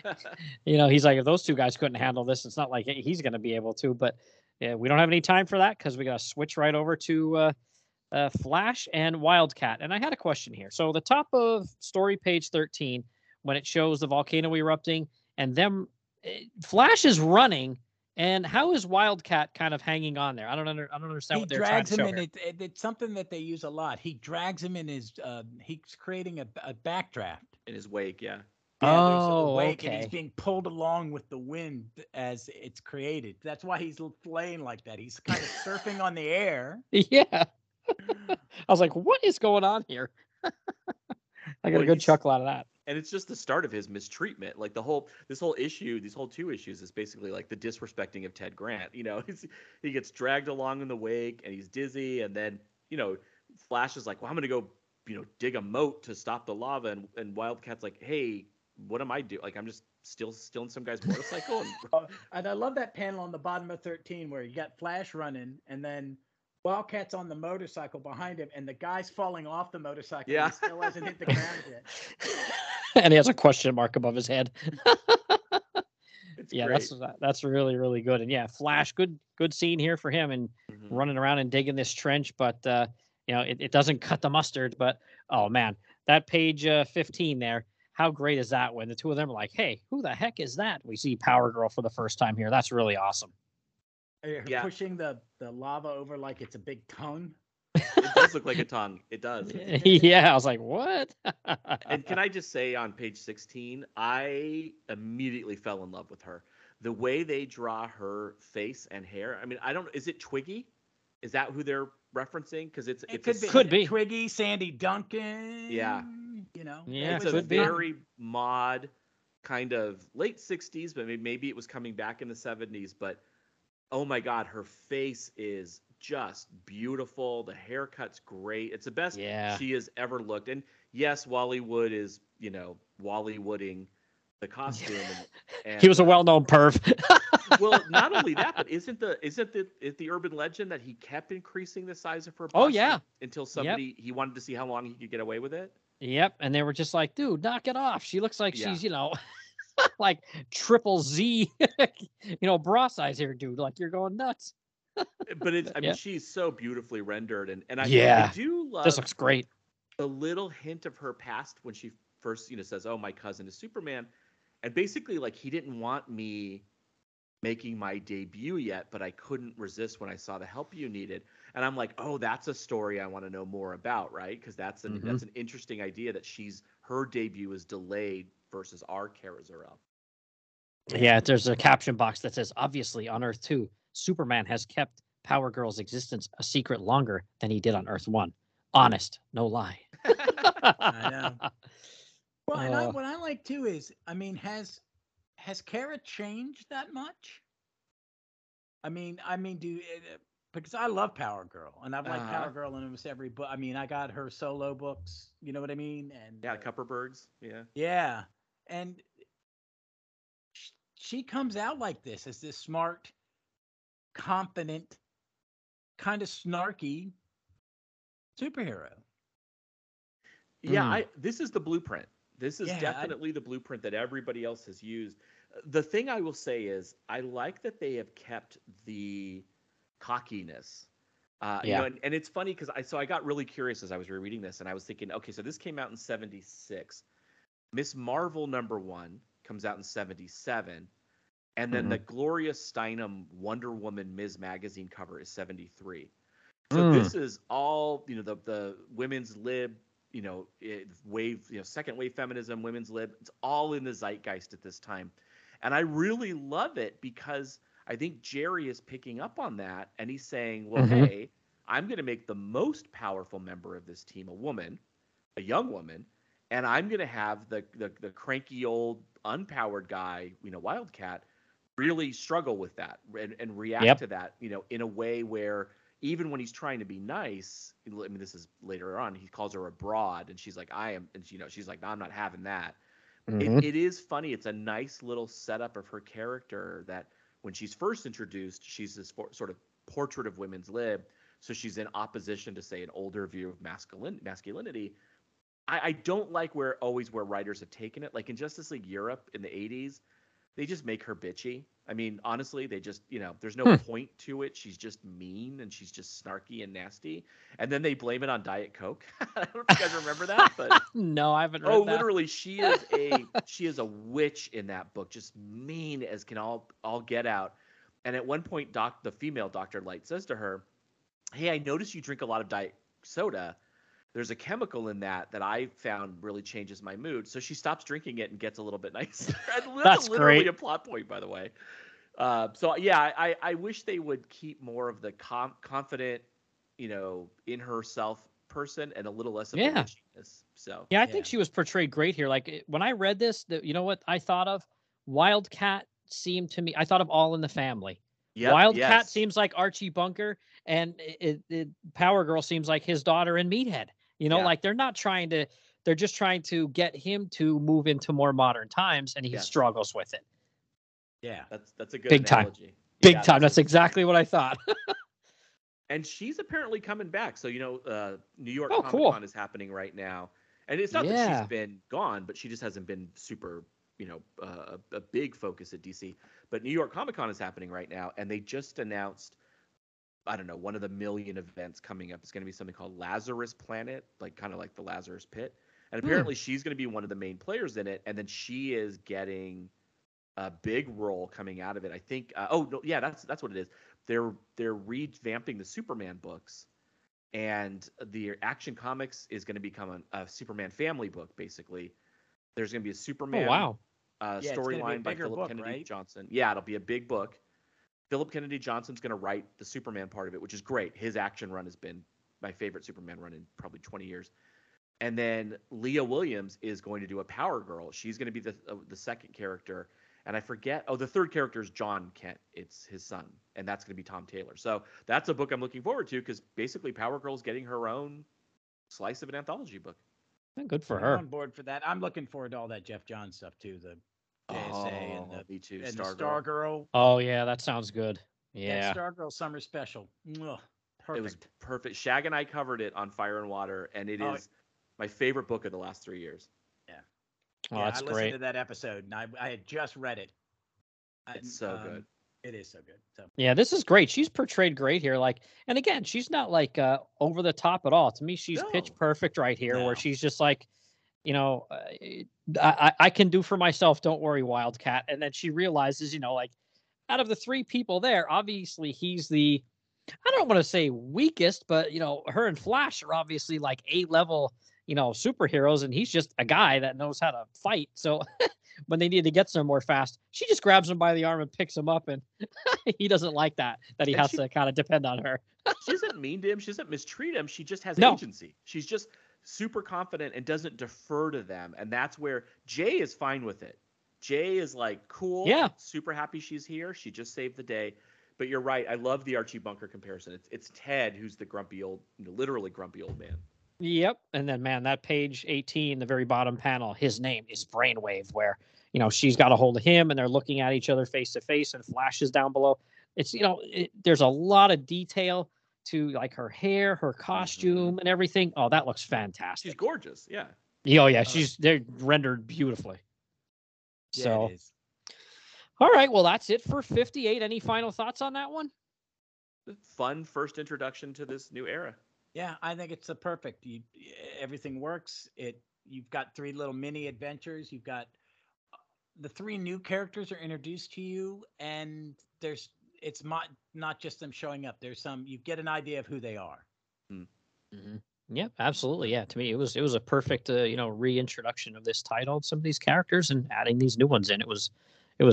he's like, if those two guys couldn't handle this, it's not like he's gonna be able to. But yeah, we don't have any time for that, because we gotta switch right over to. Flash and Wildcat. And I had a question here. So the top of story page 13, when it shows the volcano erupting and them, Flash is running, and how is Wildcat kind of hanging on there? I don't understand what they're trying to show here. It's something that they use a lot. He drags him in his, he's creating a backdraft. In his wake, yeah. Oh, okay. And he's being pulled along with the wind as it's created. That's why he's playing like that. He's kind of surfing on the air. Yeah. I was like, what is going on here? I got a good chuckle out of that. And it's just the start of his mistreatment. Like these whole two issues is basically like the disrespecting of Ted Grant. He gets dragged along in the wake, and he's dizzy. And then, Flash is like, well, I'm going to go, dig a moat to stop the lava. And Wildcat's like, hey, what am I doing? Like, I'm just still stealing some guy's motorcycle. And I love that panel on the bottom of 13 where you got Flash running, and then Wildcat's on the motorcycle behind him, and the guy's falling off the motorcycle. Yeah. He still hasn't hit the ground yet. And he has a question mark above his head. yeah, great. That's really, really good. And yeah, Flash, good scene here for him and running around and digging this trench, but you know, it doesn't cut the mustard, but oh man, that page 15 there. How great is that when the two of them are like, hey, who the heck is that? We see Power Girl for the first time here. That's really awesome. Yeah. Pushing the lava over like it's a big tongue. It does look like a tongue. It does. Yeah, I was like, what? And can I just say on page 16, I immediately fell in love with her. The way they draw her face and hair. I mean, I don't, is it Twiggy? Is that who they're referencing? Because it could be Twiggy, Sandy Duncan. Yeah. You know, yeah, it's a very mod kind of late 60s, but maybe it was coming back in the 70s. But oh my God, her face is just beautiful. The haircut's great. It's the best she has ever looked. And yes, Wally Wood is, you know, Wally Wooding the costume. And he was a well-known perv. Well, not only that, but isn't the urban legend that he kept increasing the size of her bust until somebody he wanted to see how long he could get away with it. Yep, and they were just like, dude, knock it off. She looks like she's, you know, like triple Z, you know, bra size here, dude. Like, you're going nuts. But it's, I mean, she's so beautifully rendered. And I do love this. Looks great. The little hint of her past when she first, you know, says, oh, my cousin is Superman. And basically, like, he didn't want me making my debut yet, but I couldn't resist when I saw the help you needed. And I'm like, oh, that's a story I want to know more about, right? Because that's an interesting idea that her debut is delayed versus our Kara Zor-El. Yeah, there's a caption box that says, obviously, on Earth 2, Superman has kept Power Girl's existence a secret longer than he did on Earth 1. Honest, no lie. I know. Well, and what I like, too, is, I mean, has Kara changed that much? I mean, because I love Power Girl, and I've liked Power Girl in almost every book. I mean, I got her solo books, you know what I mean? And Kupperberg's, yeah. Yeah, and she comes out like this, as this smart, confident, kind of snarky superhero. Yeah, this is the blueprint. This is definitely the blueprint that everybody else has used. The thing I will say is, I like that they have kept the cockiness, you know, and it's funny because I got really curious as I was rereading this, and I was thinking, okay, so this came out in 76. Miss Marvel #1 comes out in 77, and then the Gloria Steinem Wonder Woman Ms. Magazine cover is 73. So this is all, you know, the women's lib, you know, wave, you know, second wave feminism, women's lib. It's all in the zeitgeist at this time, and I really love it because I think Jerry is picking up on that, and he's saying, well, hey, I'm going to make the most powerful member of this team a woman, a young woman, and I'm going to have the cranky old unpowered guy, you know, Wildcat, really struggle with that and react to that, you know, in a way where even when he's trying to be nice, I mean, this is later on, he calls her a broad, and she's like, I am, and you know, she's like, no, I'm not having that. It is funny. It's a nice little setup of her character that, when she's first introduced, she's this sort of portrait of women's lib. So she's in opposition to, say, an older view of masculinity. I don't like where writers have taken it. Like in Justice League Europe in the 80s, they just make her bitchy. I mean, honestly, they just, you know, there's no point to it. She's just mean and she's just snarky and nasty. And then they blame it on Diet Coke. I don't know if you guys remember that, but no, I haven't read that. Oh, literally, she is a witch in that book, just mean as can all get out. And at one point, the female Dr. Light says to her, "Hey, I noticed you drink a lot of diet soda. There's a chemical in that I found really changes my mood." So she stops drinking it and gets a little bit nicer. That's literally great. A plot point, by the way. So yeah, I wish they would keep more of the confident, you know, in herself person and a little less of the bitchiness. So yeah, I think she was portrayed great here. Like when I read this, you know what I thought of? Wildcat seemed to me. I thought of All in the Family. Yep, Wildcat seems like Archie Bunker, and Power Girl seems like his daughter in Meathead. You know, like they're just trying to get him to move into more modern times, and he struggles with it. Yeah, that's a good analogy. Big time. That's exactly what I thought. And she's apparently coming back. So, you know, New York Comic Con is happening right now. And it's not that she's been gone, but she just hasn't been super, a big focus at DC. But New York Comic Con is happening right now, and they just announced, I don't know, one of the million events coming up. It's going to be something called Lazarus Planet, like kind of like the Lazarus Pit. And apparently she's going to be one of the main players in it, and then she is getting a big role coming out of it. I think that's what it is. They're revamping the Superman books, and the Action Comics is going to become a Superman family book, basically. There's going to be a Superman storyline by Philip Kennedy Johnson. Yeah, it'll be a big book. Philip Kennedy Johnson's going to write the Superman part of it, which is great. His action run has been my favorite Superman run in probably 20 years. And then Leah Williams is going to do a Power Girl. She's going to be the second character. And I forget. Oh, the third character is John Kent. It's his son. And that's going to be Tom Taylor. So that's a book I'm looking forward to, because basically Power Girl's getting her own slice of an anthology book. Good for her. I'm on board for that. I'm looking forward to all that Geoff Johns stuff, too. The JSA and the B2 Stargirl. Oh, yeah. That sounds good. Yeah. Stargirl Summer Special. Ugh, perfect. It was perfect. Shag and I covered it on Fire and Water, and it is my favorite book of the last 3 years. Oh, that's great. I listened to that episode, and I had just read it. It's so good. It is so good. So. Yeah, this is great. She's portrayed great here. Like, and again, she's not like over the top at all. To me, she's pitch perfect right here, where she's just like, I can do for myself. Don't worry, Wildcat. And then she realizes, like, out of the three people there, obviously he's the, I don't want to say weakest, but her and Flash are obviously like A-level. Superheroes, and he's just a guy that knows how to fight. So when they need to get somewhere fast, she just grabs him by the arm and picks him up, and he doesn't like that has to kind of depend on her. She isn't mean to him. She doesn't mistreat him. She just has agency. She's just super confident and doesn't defer to them. And that's where Jay is fine with it. Jay is like, cool. Yeah. Super happy she's here. She just saved the day. But you're right. I love the Archie Bunker comparison. It's Ted who's the grumpy old, literally grumpy old man. Yep. And then, man, that page 18, the very bottom panel, his name is Brainwave, where, she's got a hold of him and they're looking at each other face to face, and Flash is down below. It's, there's a lot of detail to like her hair, her costume and everything. Oh, that looks fantastic. She's gorgeous. Yeah. Oh, yeah. They're rendered beautifully. Yeah, so. It is. All right. Well, that's it for 58. Any final thoughts on that one? Fun first introduction to this new era. Yeah, I think it's perfect. Everything works. You've got three little mini adventures. You've got the three new characters are introduced to you, and it's not just them showing up. There's you get an idea of who they are. Mm-hmm. Yep, absolutely. Yeah, to me it was a perfect reintroduction of this title, some of these characters, and adding these new ones in. It was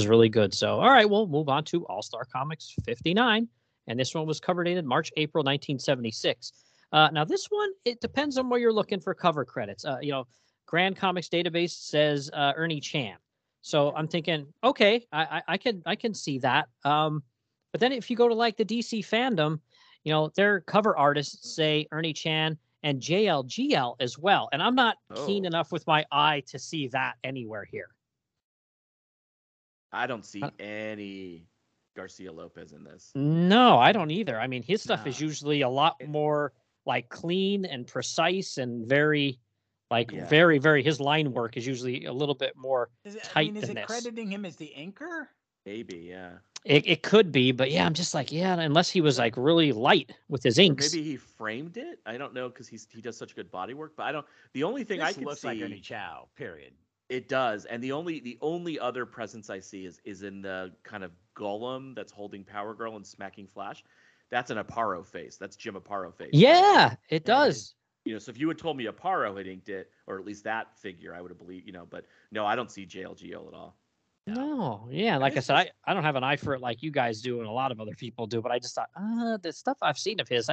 really good. So, all right, we'll move on to All Star Comics 59, and this one was cover dated March April 1976. Now, this one, it depends on where you're looking for cover credits. Grand Comics Database says Ernie Chan. So I'm thinking, okay, I can see that. But then if you go to like the DC fandom, their cover artists say Ernie Chan and JLGL as well. And I'm not keen enough with my eye to see that anywhere here. I don't see any Garcia Lopez in this. No, I don't either. I mean, his stuff is usually a lot more... like clean and precise and very, very, very. His line work is usually a little bit more tight than this. Is it crediting him as the inker? Maybe, yeah. It could be, but yeah, I'm just like, yeah, unless he was like really light with his inks. Or maybe he framed it. I don't know, because he does such good body work. But I don't. The only thing I can see looks like Ernie Chow. Period. It does, and the only other presence I see is in the kind of Golem that's holding Power Girl and smacking Flash. That's an Aparo face. That's Jim Aparo face. Yeah, it does. So if you had told me Aparo had inked it, or at least that figure, I would have believed, but no, I don't see JLGL at all. No. Yeah, like I said, I don't have an eye for it like you guys do and a lot of other people do, but I just thought, the stuff I've seen of his,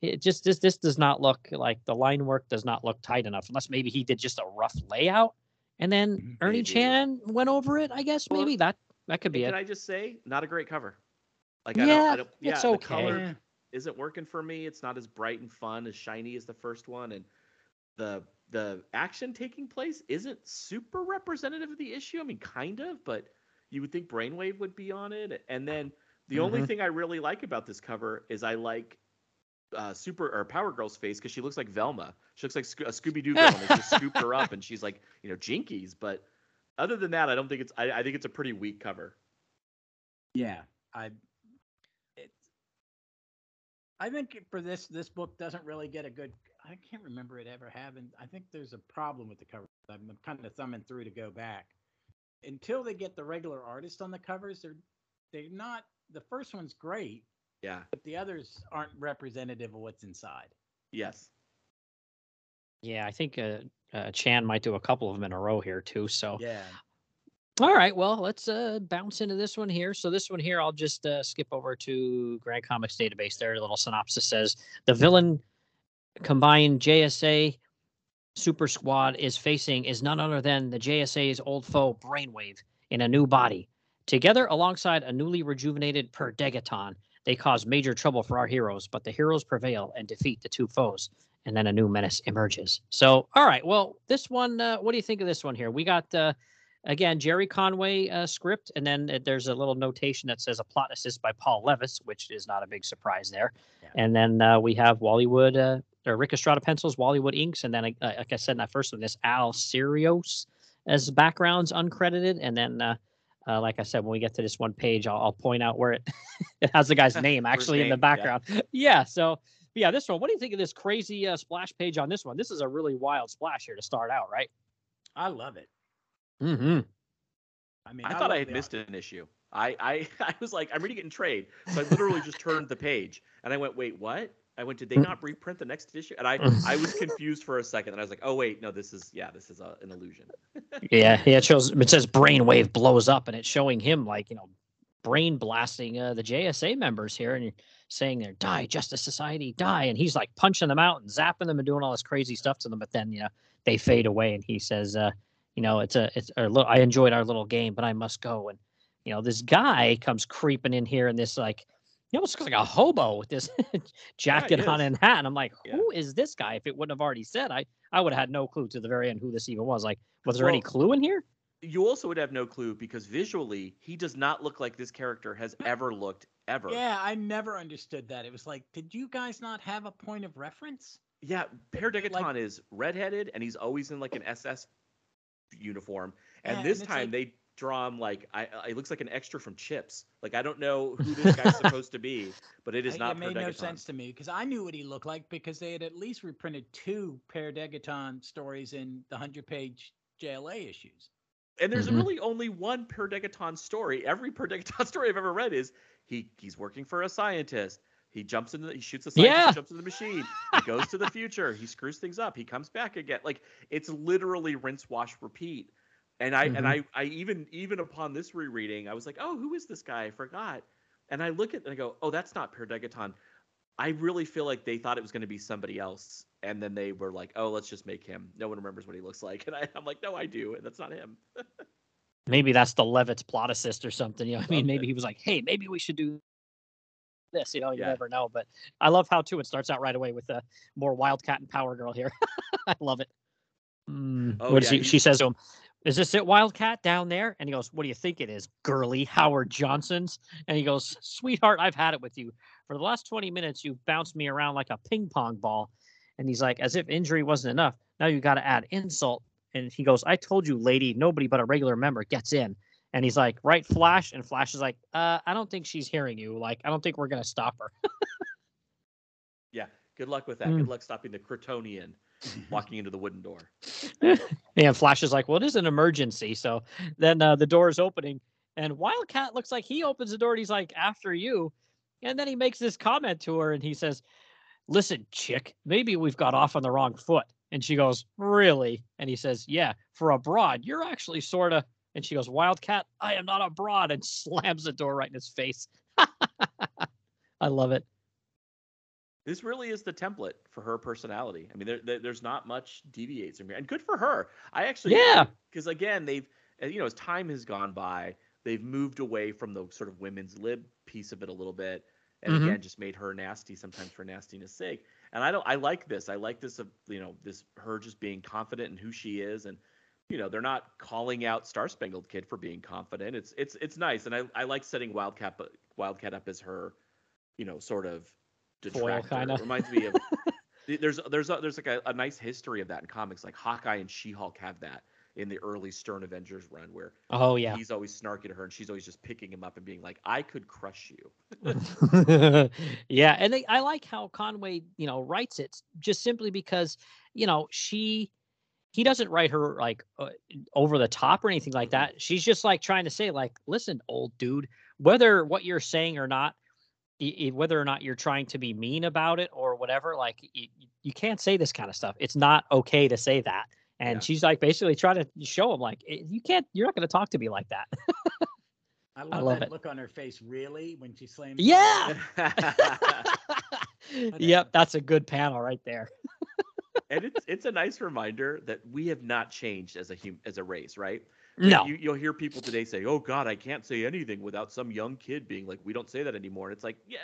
this does not look like the line work does not look tight enough, unless maybe he did just a rough layout and then Ernie Chan went over it, I guess. Well, maybe that could be it. Can I just say, not a great cover. Like, I don't, it's okay. The color isn't working for me. It's not as bright and fun, as shiny as the first one. And the action taking place isn't super representative of the issue. I mean, kind of, but you would think Brainwave would be on it. And then the only thing I really like about this cover is I like Power Girl's face, because she looks like Velma. She looks like a Scooby-Doo girl. And they just scooped her up, and she's like, jinkies. But Other than that, I don't think it's. I think it's a pretty weak cover. Yeah, I think for this book doesn't really get a good. I can't remember it ever having. I think there's a problem with the cover. I'm kind of thumbing through to go back. Until they get the regular artist on the covers, they're not. The first one's great. Yeah. But the others aren't representative of what's inside. Yes. Yeah, I think Chan might do a couple of them in a row here too. So yeah. All right, well, let's bounce into this one here. So this one here, I'll just skip over to Grand Comics Database. There, a little synopsis says, the villain combined JSA Super Squad is none other than the JSA's old foe, Brainwave, in a new body. Together, alongside a newly rejuvenated Perdegaton, they cause major trouble for our heroes, but the heroes prevail and defeat the two foes. And then a new menace emerges. So, all right, well, this one, what do you think of this one here? We got... Again, Jerry Conway script, and then there's a little notation that says a plot assist by Paul Levitz, which is not a big surprise there. Yeah. And then we have Wally Wood, or Rick Estrada pencils, Wally Wood inks, and then, like I said in that first one, this Al Sirios as backgrounds uncredited. And then, like I said, when we get to this one page, I'll point out where it, it has the guy's name actually in the background. Yeah. So, yeah, this one. What do you think of this crazy splash page on this one? This is a really wild splash here to start out, right? I love it. Mm-hmm. I mean, I thought I had missed an issue. I was like, I'm reading it in trade, so I literally just turned the page and I went, wait, what? I went, did they not reprint the next issue? And I was confused for a second, and I was like, oh wait, no, this is an illusion. It shows, it says Brainwave blows up, and it's showing him like brain blasting the JSA members here, and you're saying they're die, Justice Society, die, and he's like punching them out and zapping them and doing all this crazy stuff to them, but then they fade away, and he says, I enjoyed our little game, but I must go. And this guy comes creeping in here in this like, he almost looks like a hobo with this jacket on and hat. And I'm like, who is this guy? If it wouldn't have already said, I would have had no clue to the very end who this even was. Like, was there any clue in here? You also would have no clue because visually he does not look like this character has ever looked ever. Yeah, I never understood that. It was like, did you guys not have a point of reference? Yeah, Perdegaton is redheaded, and he's always in like an SS uniform, and this time they draw him like it looks like an extra from Chips. Like, I don't know who this guy's supposed to be, but it is not. It made no sense to me because I knew what he looked like because they had at least reprinted two Perdegaton stories in the 100-page JLA issues. And there's really only one Perdegaton story. Every Perdegaton story I've ever read is he's working for a scientist. He jumps in. He shoots a scientist. Yeah. Jumps in the machine. He goes to the future. He screws things up. He comes back again. Like, it's literally rinse, wash, repeat. And I even upon this rereading, I was like, oh, who is this guy? I forgot. And I look at it and I go, oh, that's not Perdegaton. I really feel like they thought it was going to be somebody else, and then they were like, oh, let's just make him. No one remembers what he looks like, and I'm like, no, I do, and that's not him. Maybe that's the Levitz plot assist or something. Maybe he was like, hey, maybe we should do this, you never know. But I love how too it starts out right away with a more Wildcat and Power Girl here. I love it. She says to him, is this it, Wildcat, down there? And he goes, what do you think it is, girly Howard Johnson's? And he goes, sweetheart, I've had it with you. For the last 20 minutes you've bounced me around like a ping pong ball. And he's like, as if injury wasn't enough, now you got to add insult. And he goes, I told you, lady, nobody but a regular member gets in. And he's like, right, Flash. And Flash is like, I don't think she's hearing you. Like, I don't think we're going to stop her. Yeah. Good luck with that. Good luck stopping the Kryptonian walking into the wooden door. And Flash is like, well, it is an emergency. So then the door is opening. And Wildcat looks like he opens the door. And he's like, after you. And then he makes this comment to her. And he says, listen, chick, maybe we've got off on the wrong foot. And she goes, really? And he says, yeah, for a broad, you're actually sort of. And she goes, Wildcat, I am not abroad, and slams the door right in his face. I love it. This really is the template for her personality. I mean, there's not much deviates from here. And good for her. I actually, because again, they've, as time has gone by, they've moved away from the sort of women's lib piece of it a little bit. And again, just made her nasty sometimes for nastiness sake. And I like this. I like this, this her just being confident in who she is, and they're not calling out Star Spangled Kid for being confident. It's nice, and I like setting Wildcat up as her, sort of detractor. Foil, it reminds me of there's like a nice history of that in comics. Like Hawkeye and She-Hulk have that. in the early Stern Avengers run where he's always snarky to her and she's always just picking him up and being like, I could crush you. Yeah. And I like how Conway, writes it just simply because, he doesn't write her like over the top or anything like that. She's just like trying to say like, listen, old dude, whether what you're saying or not, whether or not you're trying to be mean about it or whatever, like you can't say this kind of stuff. It's not okay to say that. And she's like basically trying to show him like, you can't, you're not going to talk to me like that. I love that look on her face, really, when she slams. Yeah. Yep. That's a good panel right there. And it's a nice reminder that we have not changed as a race, right? Like no. You'll hear people today say, oh, God, I can't say anything without some young kid being like, we don't say that anymore. And it's like, yeah,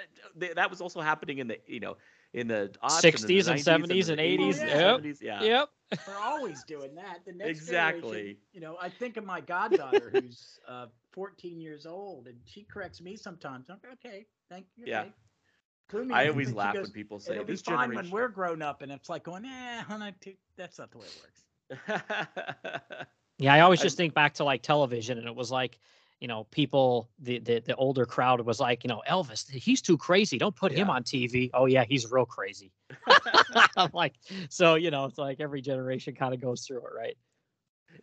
that was also happening in the, in the 60s and 70s and 80s. Yep. They're always doing that. The next generation, I think of my goddaughter who's 14 years old, and she corrects me sometimes. I'm like, okay, thank you. Yeah. Okay. I always laugh when people say this generation. When we're grown up, and it's like going, that's not the way it works. Yeah, I always just think back to like television, and it was like, people, the older crowd was like, Elvis, he's too crazy. Don't put him on TV. Oh yeah, he's real crazy. I'm like, so it's like every generation kind of goes through it, right?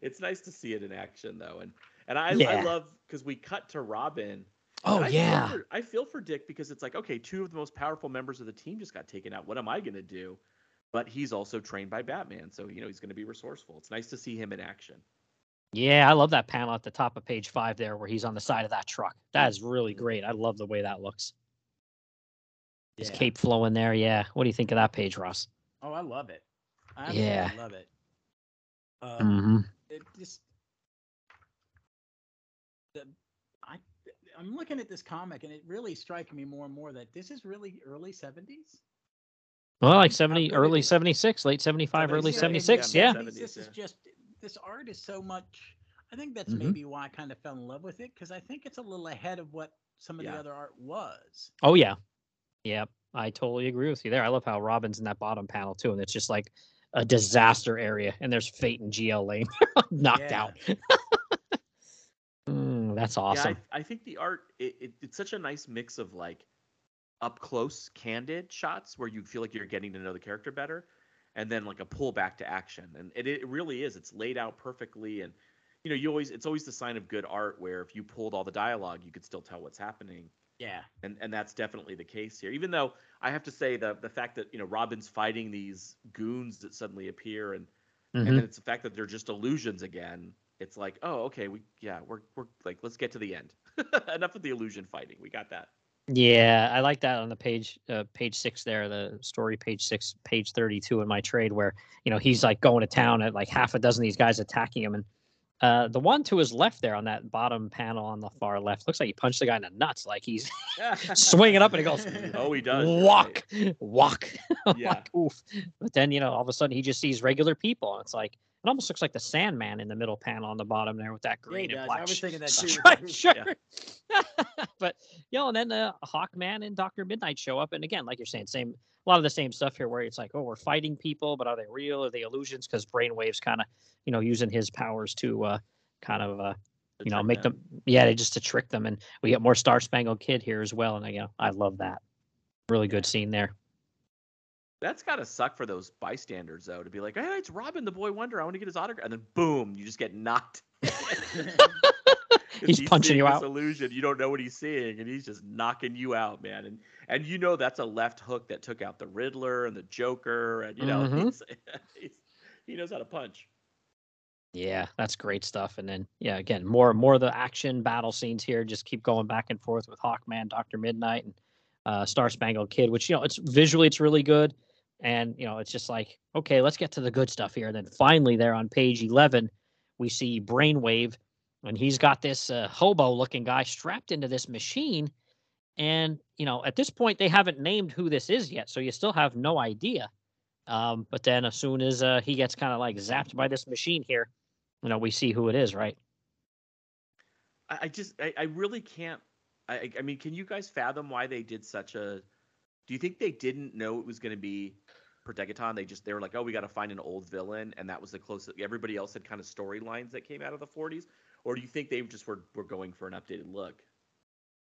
It's nice to see it in action though, and I love because we cut to Robin. Oh, yeah. I feel for Dick because it's like, okay, two of the most powerful members of the team just got taken out. What am I going to do? But he's also trained by Batman. So, he's going to be resourceful. It's nice to see him in action. Yeah, I love that panel at the top of page 5 there where he's on the side of that truck. That is really great. I love the way that looks. His cape flowing there. Yeah. What do you think of that page, Ross? Oh, I love it. I love it. It just... I'm looking at this comic, and it really strikes me more and more that this is really early 70s. Well, like 70, early 76, late 75, early 76. Yeah. This is just, this art is so much. I think that's maybe why I kind of fell in love with it, because I think it's a little ahead of what some of the other art was. Oh, yeah. Yeah. I totally agree with you there. I love how Robin's in that bottom panel, too. And it's just like a disaster area, and there's Fate and GL Lane knocked out. That's awesome. Yeah, I think the art, it's such a nice mix of like up close, candid shots where you feel like you're getting to know the character better, and then like a pullback to action. And it really is. It's laid out perfectly. And, it's always the sign of good art where if you pulled all the dialogue, you could still tell what's happening. Yeah. And that's definitely the case here, even though I have to say the fact that, Robin's fighting these goons that suddenly appear and then it's the fact that they're just illusions again. It's like, oh, okay, we're like, let's get to the end. Enough of the illusion fighting. We got that. Yeah, I like that on the page, page 6 there, the story page 6, page 32 in my trade, where he's like going to town at like half a dozen of these guys attacking him, and the one to his left there on that bottom panel on the far left looks like he punched the guy in the nuts, like he's swinging up and he goes, oh, he does walk, yeah. Like, oof. But then all of a sudden he just sees regular people, and it's like. It almost looks like the Sandman in the middle panel on the bottom there with that green and black. I was thinking that too. Sure. But and then Hawkman and Dr. Midnight show up, and again, like you're saying, a lot of the same stuff here, where it's like, oh, we're fighting people, but are they real? Are they illusions? Because Brainwave's kind of, using his powers to make them, just to trick them. And we get more Star Spangled Kid here as well, and I love that. Really good scene there. That's got to suck for those bystanders, though, to be like, hey, it's Robin, the boy wonder. I want to get his autograph. And then, boom, you just get knocked. He's punching you out. Illusion. You don't know what he's seeing, and he's just knocking you out, man. And that's a left hook that took out the Riddler and the Joker. And, he knows how to punch. Yeah, that's great stuff. And then, again, more of the action battle scenes here. Just keep going back and forth with Hawkman, Dr. Midnight, and Star Spangled Kid, which, it's visually, it's really good. And, it's just like, okay, let's get to the good stuff here. And then finally there on page 11, we see Brainwave, and he's got this hobo-looking guy strapped into this machine. And, at this point, they haven't named who this is yet, so you still have no idea. But then as soon as he gets kind of like zapped by this machine here, we see who it is, right? I really can't. I mean, can you guys fathom why they did do you think they didn't know it was going to be Perdegaton, they were like, oh, we got to find an old villain, and that was the closest. Everybody else had kind of storylines that came out of the 40s, or do you think they just were going for an updated look?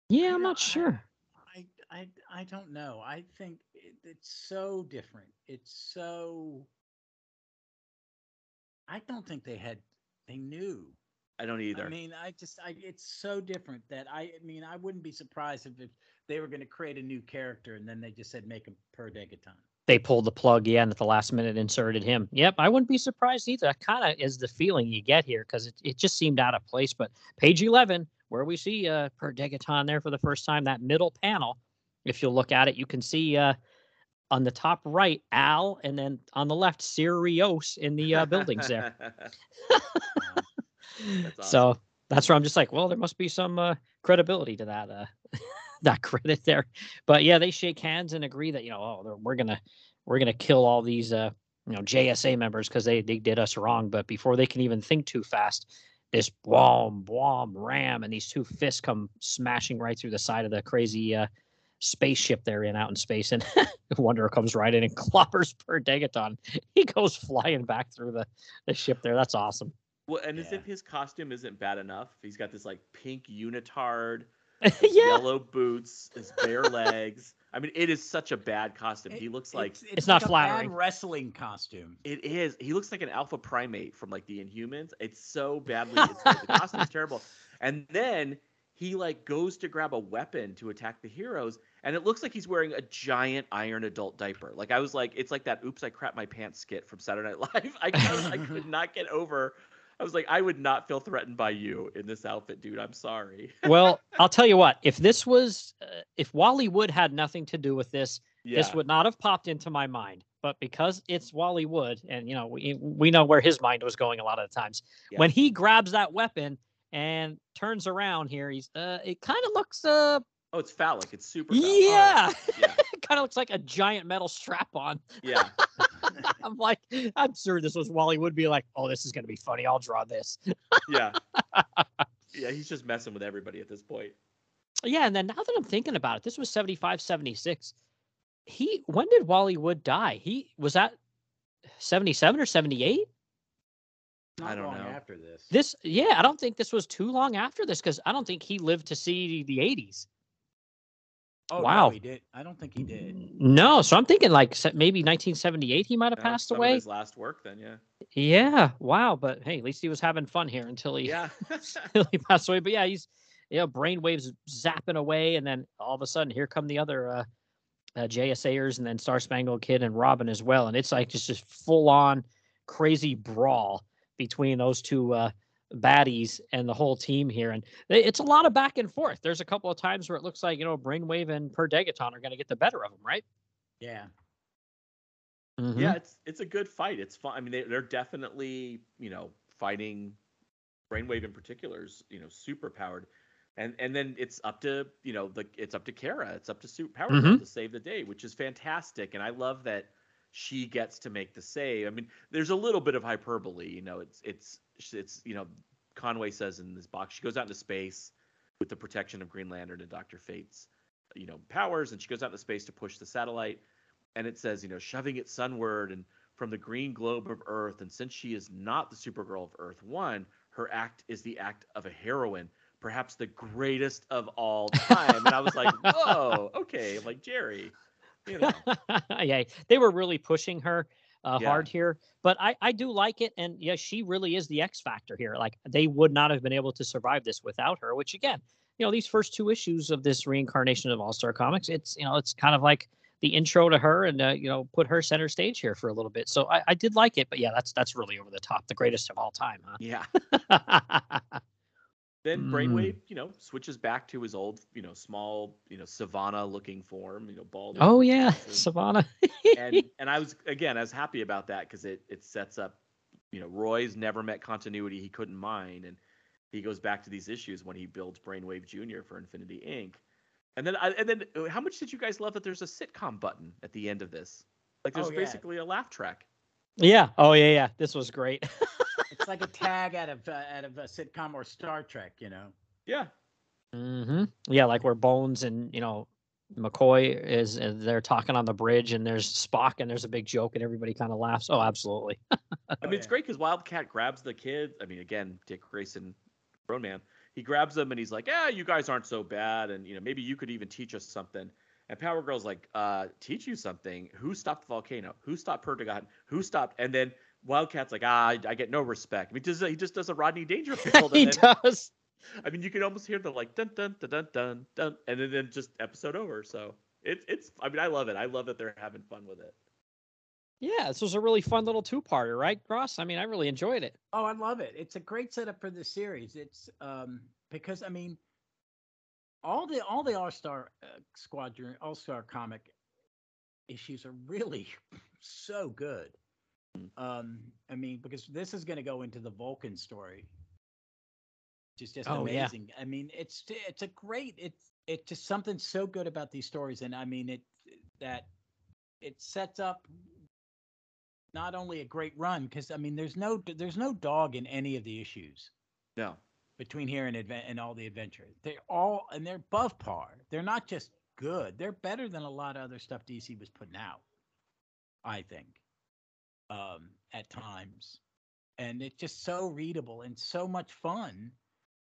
Yeah, I'm not sure. I don't know. I think it's so different. It's so. I don't think they had. They knew. I don't either. I mean, it's so different that I wouldn't be surprised if they were going to create a new character and then they just said make him Perdegaton. They pulled the plug, yeah, and at the last minute inserted him. Yep, I wouldn't be surprised either. That kind of is the feeling you get here because it just seemed out of place. But page 11, where we see Perdegaton there for the first time, that middle panel, if you look at it, you can see on the top right, Al, and then on the left, Sirios in the buildings there. That's awesome. So that's where I'm just like, well, there must be some credibility to that that credit there. But yeah, they shake hands and agree that, you know, oh, we're gonna kill all these JSA members because they did us wrong. But before they can even think too fast, this wham wham ram and these two fists come smashing right through the side of the crazy spaceship they're in out in space, and Wanderer comes right in and clobbers Perdegaton. He goes flying back through the ship there. That's awesome. Well, and as if his costume isn't bad enough, he's got this like pink unitard, yellow boots, his bare legs. I mean, it is such a bad costume. He looks like it's not like flattering. A bad wrestling costume. It is. He looks like an alpha primate from like the Inhumans. It's so badly. The costume is terrible. And then he like goes to grab a weapon to attack the heroes, and it looks like he's wearing a giant iron adult diaper. Like I was like, it's like that "Oops, I crap my pants" skit from Saturday Night Live. I could not get over. I was like, I would not feel threatened by you in this outfit, dude. I'm sorry. Well, I'll tell you what. If this was, if Wally Wood had nothing to do with this, this would not have popped into my mind. But because it's Wally Wood, and you know, we know where his mind was going a lot of the times. Yeah. When he grabs that weapon and turns around here, he's it kind of looks. Oh, it's phallic. It's super phallic. Yeah. Oh, yeah. It kind of looks like a giant metal strap on. Yeah. I'm like, I'm sure this was Wally Wood be like, oh, this is going to be funny. I'll draw this. Yeah. Yeah, he's just messing with everybody at this point. Yeah, and then now that I'm thinking about it, this was 75, 76. When did Wally Wood die? He was that 77 or 78? I don't know. After this. I don't think this was too long after this because I don't think he lived to see the 80s. Oh, wow. No, he did. I don't think he did. No, so I'm thinking like maybe 1978 he might have passed away. Of his last work then, yeah. Yeah, wow, but hey, at least he was having fun here until until he passed away. But yeah, he's brainwaves zapping away, and then all of a sudden here come the other JSAers and then Star Spangled Kid and Robin as well, and it's like just full on crazy brawl between those two baddies and the whole team here, and it's a lot of back and forth. There's a couple of times where it looks like Brainwave and Perdegaton are going to get the better of them, right? Yeah, mm-hmm. Yeah. It's a good fight. It's fun. I mean, they're definitely fighting. Brainwave in particular is super powered, and then it's up to it's up to Kara. It's up to Sue Power mm-hmm. to save the day, which is fantastic, and I love that she gets to make the save. I mean, there's a little bit of hyperbole. It's Conway says in this box, she goes out into space with the protection of Green Lantern and Dr. Fate's, powers. And she goes out into space to push the satellite. And it says, shoving it sunward and from the green globe of Earth. And since she is not the Supergirl of Earth 1, her act is the act of a heroine, perhaps the greatest of all time. And I was like, whoa, okay. I'm like, Jerry, Yeah, they were really pushing her. Hard here, but I do like it, and yeah, she really is the X factor here. Like they would not have been able to survive this without her. Which again, these first two issues of this reincarnation of All Star Comics, it's kind of like the intro to her, and put her center stage here for a little bit. So I did like it, but yeah, that's really over the top, the greatest of all time, huh? Yeah. Then Brainwave, switches back to his old, small, Savannah-looking form, bald. Oh yeah, Savannah. and I was happy about that because it sets up, Roy's never met continuity he couldn't mind, and he goes back to these issues when he builds Brainwave Jr. for Infinity Inc. And then how much did you guys love that there's a sitcom button at the end of this? Like there's basically a laugh track. Yeah. Oh yeah. This was great. It's like a tag out of a sitcom or Star Trek, Yeah. Mm-hmm. Yeah, like where Bones and McCoy is, and they're talking on the bridge, and there's Spock, and there's a big joke, and everybody kind of laughs. Oh, absolutely. I mean, it's great because Wildcat grabs the kid. I mean, again, Dick Grayson, grown man. He grabs them, and he's like, "Yeah, you guys aren't so bad, and you know, maybe you could even teach us something." And Power Girl's like, "Teach you something? Who stopped the volcano? Who stopped Perdigon? Who stopped?" And then Wildcat's like, "I get no respect." I mean, he just does a Rodney Dangerfield. He does. I mean, you can almost hear the like dun dun dun dun dun dun, and then just episode over. So it's. I mean, I love it. I love that they're having fun with it. Yeah, this was a really fun little two-parter, right, Ross? I mean, I really enjoyed it. Oh, I love it. It's a great setup for the series. It's because I mean, all the All-Star Squadron, All-Star comic issues are really so good. I mean, because this is going to go into the Vulcan story. Just amazing. Yeah. I mean, it's just something so good about these stories, and I mean it sets up not only a great run, because I mean there's no dog in any of the issues. No. Between here and all the adventure, they're above par. They're not just good; they're better than a lot of other stuff DC was putting out. I think, at times, and it's just so readable and so much fun.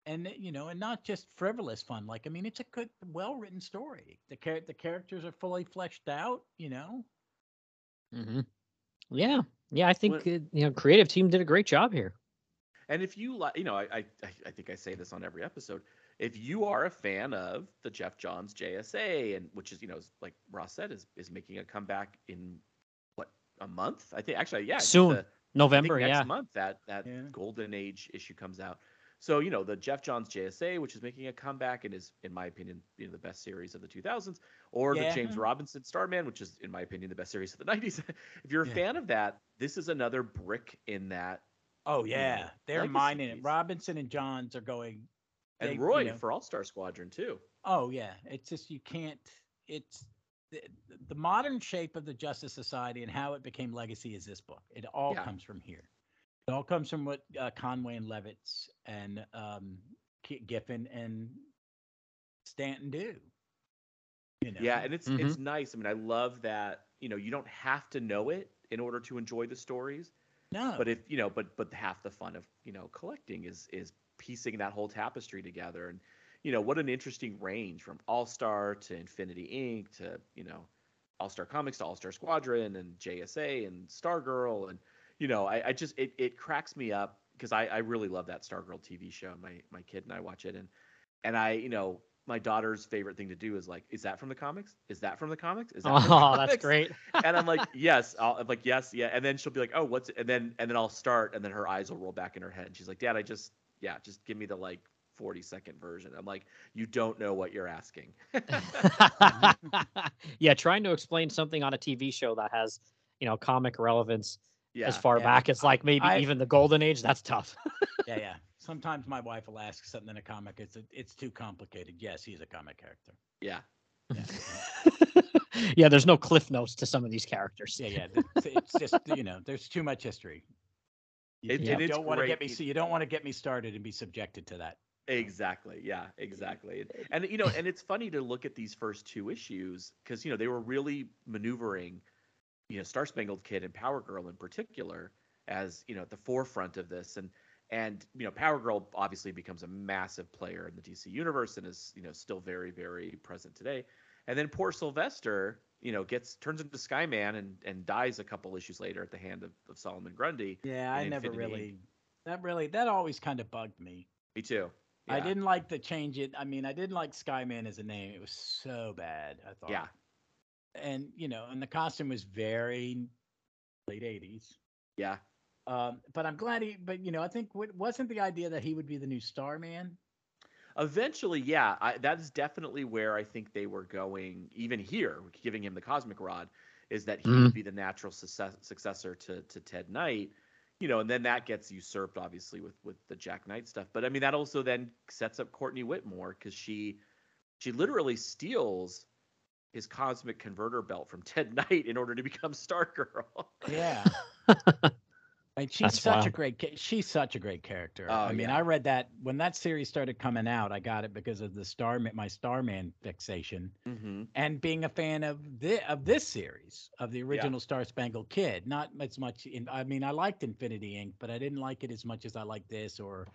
And, you know, and not just frivolous fun. Like, I mean, it's a good, well-written story. The characters are fully fleshed out, you know? Mm-hmm. Yeah. Yeah, I think, creative team did a great job here. And if you like, you know, I think I say this on every episode. If you are a fan of the Geoff Johns JSA, and which is, you know, like Ross said, is making a comeback in, what, a month? I think, actually, yeah. Soon. November, yeah. Next month, that Golden Age issue comes out. So, you know, the Geoff Johns JSA, which is making a comeback and is, in my opinion, you know, the best series of the 2000s, or the James Robinson Starman, which is, in my opinion, the best series of the 90s. If you're a fan of that, this is another brick in that. Oh, yeah. You know, they're mining it. Robinson and Johns are going. And Roy for All-Star Squadron, too. Oh, yeah. It's just you can't. It's the modern shape of the Justice Society and how it became legacy is this book. It all comes from here. It all comes from what Conway and Levitz and Giffen and Stanton do. You know? Yeah, and it's nice. I mean, I love that, you know, you don't have to know it in order to enjoy the stories. No. But if, you know, but half the fun of, you know, collecting is piecing that whole tapestry together. And, you know, what an interesting range from All-Star to Infinity Inc. to, you know, All-Star Comics to All-Star Squadron and JSA and Stargirl and, you know, I just it cracks me up because I really love that Stargirl TV show. My kid and I watch it, and I, you know, my daughter's favorite thing to do is like, is that from the comics? Is that from the comics? Is that from the comics? That's great. And I'm like, yes. I'm like, yes, yeah. And then she'll be like, oh, what's it? And then I'll start, and then her eyes will roll back in her head. And she's like, Dad, just give me the like 40-second version. I'm like, you don't know what you're asking. Yeah, trying to explain something on a TV show that has, you know, comic relevance. Yeah, as far back as like maybe even the Golden Age, that's tough. Yeah. Sometimes my wife will ask something in a comic. It's too complicated. Yes, he's a comic character. Yeah. Yeah, there's no cliff notes to some of these characters. Yeah. It's just, you know, there's too much history. You don't want to get me. So you don't want to get me started and be subjected to that. Exactly. Yeah. Exactly. And you know, and it's funny to look at these first two issues because you know they were really maneuvering. You know, Star Spangled Kid and Power Girl in particular, as you know, at the forefront of this, and you know, Power Girl obviously becomes a massive player in the DC universe and is, you know, still very, very present today. And then poor Sylvester, you know, turns into Skyman and dies a couple issues later at the hand of Solomon Grundy. Yeah, I never that always kind of bugged me. Me too. Yeah. I didn't like to change it. I mean, I didn't like Skyman as a name. It was so bad. I thought. Yeah. And, you know, and the costume was very late 80s. Yeah. But I'm glad you know, I think wasn't the idea that he would be the new Starman? Eventually, yeah. That is definitely where I think they were going, even here, giving him the Cosmic Rod, is that he would be the natural successor to Ted Knight. You know, and then that gets usurped, obviously, with the Jack Knight stuff. But, I mean, that also then sets up Courtney Whitmore because she literally steals his cosmic converter belt from Ted Knight in order to become Stargirl. Yeah. And she's she's such a great character. Oh, I mean, yeah. I read that when that series started coming out, I got it because of the Starman fixation, and being a fan of this series, of the original Star Spangled Kid. Not as much. I liked Infinity Inc., but I didn't like it as much as I like this or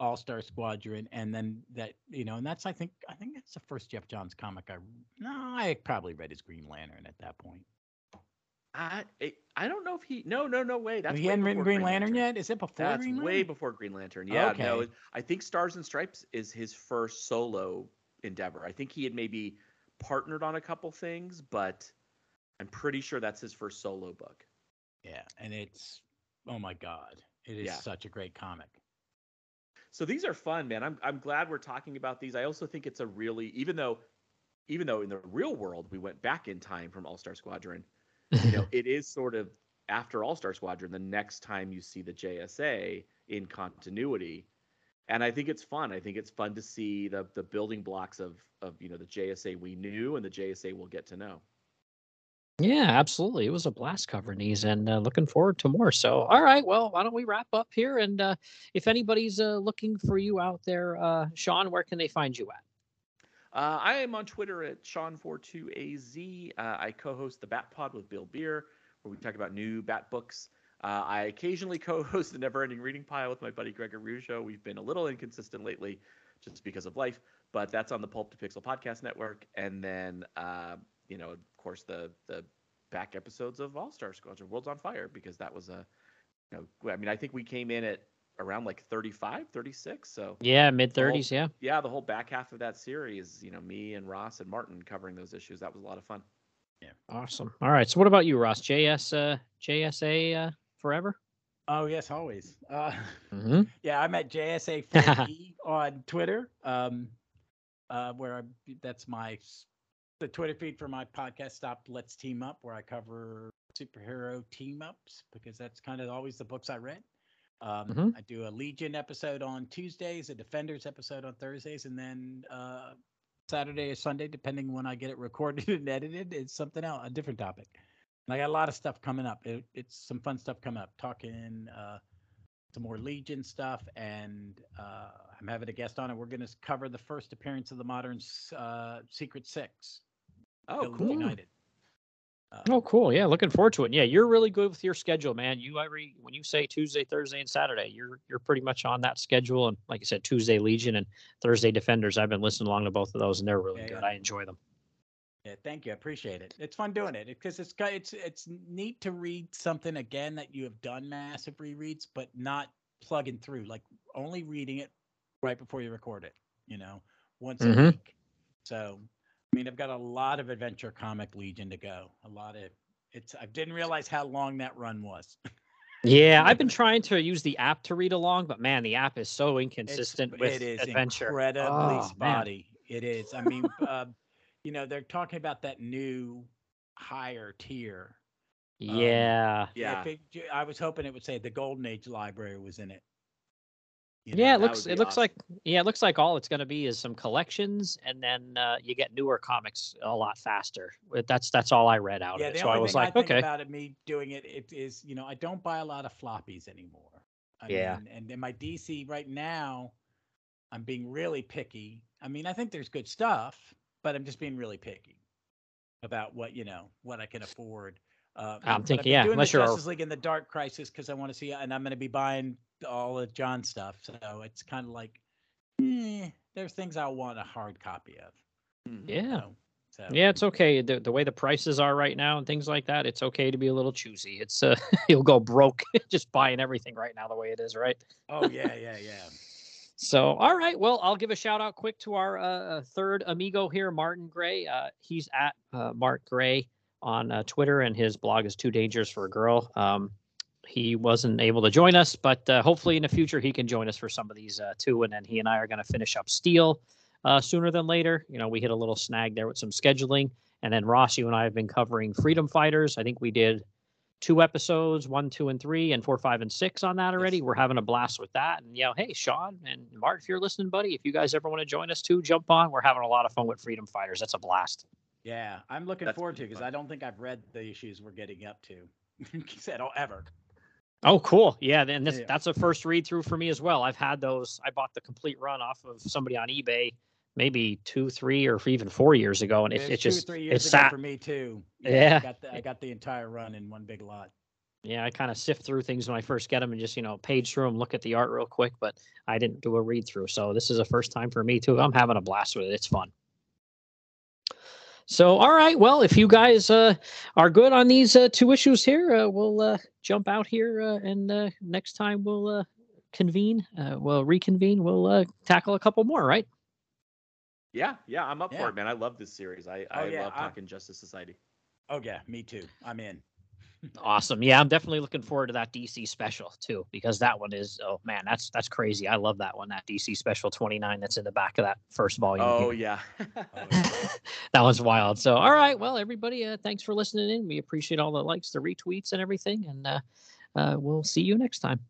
All Star Squadron. And then that, and that's I think that's the first Geoff Johns comic I probably read his Green Lantern at that point. I don't know if he no way that's he hadn't written Green Lantern yet. Is it before Green Lantern? That's way before Green Lantern. Yeah, okay. No, I think Stars and Stripes is his first solo endeavor. I think he had maybe partnered on a couple things, but I'm pretty sure that's his first solo book. Yeah, and it's oh my god, it is such a great comic. So these are fun, man. I'm glad we're talking about these. I also think it's a really even though in the real world we went back in time from All Star Squadron. It is sort of after All-Star Squadron, the next time you see the JSA in continuity. And I think it's fun. I think it's fun to see the building blocks of the JSA we knew and the JSA we'll get to know. Yeah, absolutely. It was a blast covering these and looking forward to more. So, all right, well, why don't we wrap up here? And if anybody's looking for you out there, Sean, where can they find you at? I am on Twitter at Sean42AZ. I co-host the Bat Pod with Bill Beer, where we talk about new Bat books. I occasionally co-host the Never Ending Reading Pile with my buddy Gregor Rougeau. We've been a little inconsistent lately just because of life, but that's on the Pulp to Pixel Podcast Network. And then, of course, the back episodes of All Star Squadron, World's on Fire, because that was I think we came in at around like 35, 36. So yeah, mid 30s. Yeah. Yeah. The whole back half of that series, me and Ross and Martin covering those issues. That was a lot of fun. Yeah. Awesome. All right. So what about you, Ross? JSA forever? Oh yes. Always. Yeah. I'm at JSA4E on Twitter, the Twitter feed for my podcast, Stop! Let's Team Up!, where I cover superhero team ups, because that's kind of always the books I read. I do a Legion episode on Tuesdays, a Defenders episode on Thursdays, and then Saturday or Sunday, depending when I get it recorded and edited, it's something else, a different topic. And I got a lot of stuff coming up. It's some fun stuff coming up, talking some more Legion stuff, and I'm having a guest on, and we're going to cover the first appearance of the modern Secret Six. Oh, cool. United. Cool. Yeah, looking forward to it. Yeah, you're really good with your schedule, man. When you say Tuesday, Thursday, and Saturday, you're pretty much on that schedule. And like I said, Tuesday Legion and Thursday Defenders. I've been listening along to both of those, and they're really good. Yeah. I enjoy them. Yeah, thank you. I appreciate it. It's fun doing it because it's neat to read something again that you have done massive rereads, but not plugging through, like only reading it right before you record it. Once a week. So. I mean, I've got a lot of Adventure Comic Legion to go. I didn't realize how long that run was. Yeah, I've been trying to use the app to read along, but man, the app is so inconsistent with Adventure. It is incredibly spotty. Man. It is. I mean, they're talking about that new higher tier. Yeah. I was hoping it would say the Golden Age library was in it. It looks like all it's going to be is some collections, and then you get newer comics a lot faster. That's all I read out of it. So I was like, okay. About me doing it is I don't buy a lot of floppies anymore. I mean, and in my DC right now, I'm being really picky. I mean, I think there's good stuff, but I'm just being really picky about what I can afford. I'm thinking, unless you're Justice League and the Dark Crisis, because I want to see, and I'm going to be buying all of John's stuff, so it's kind of like there's things I want a hard copy of. It's okay the way the prices are right now and things like that. It's okay to be a little choosy. It's you'll go broke just buying everything right now the way it is, right? So, all right. Well, I'll give a shout out quick to our third amigo here, Martin Gray. He's at Mark Gray on Twitter, and his blog is Too Dangerous for a Girl. He wasn't able to join us, but hopefully in the future he can join us for some of these too. And then he and I are going to finish up Steel sooner than later. We hit a little snag there with some scheduling. And then Ross, you and I have been covering Freedom Fighters. I think we did 2 episodes, 1, 2, and 3, and 4, 5, and 6 on that already. Yes. We're having a blast with that. And hey, Sean and Mark, if you're listening, buddy, if you guys ever want to join us too, jump on. We're having a lot of fun with Freedom Fighters. That's a blast. Yeah, I'm looking forward to it because I don't think I've read the issues we're getting up to. He said, ever. Oh, cool. Yeah. And this, that's a first read through for me as well. I've had those. I bought the complete run off of somebody on eBay maybe 2, 3, or even 4 years ago. And it just, it's sad for me too. Yeah. I got the entire run in one big lot. Yeah. I kind of sift through things when I first get them and just, you know, page through them, look at the art real quick, but I didn't do a read through. So this is a first time for me too. I'm having a blast with it. It's fun. So, all right. Well, if you guys are good on these 2 issues here, we'll jump out here and next time we'll convene. We'll reconvene. We'll tackle a couple more, right? Yeah. Yeah. I'm up for it, man. I love this series. I love talking Justice Society. Oh, yeah. Me too. I'm in. Awesome. Yeah. I'm definitely looking forward to that DC special too, because that one is, oh man, that's crazy. I love that one. That DC special 29 that's in the back of that first volume. Oh, yeah. That was wild. So, all right. Well, everybody, thanks for listening in. We appreciate all the likes, the retweets and everything. And we'll see you next time.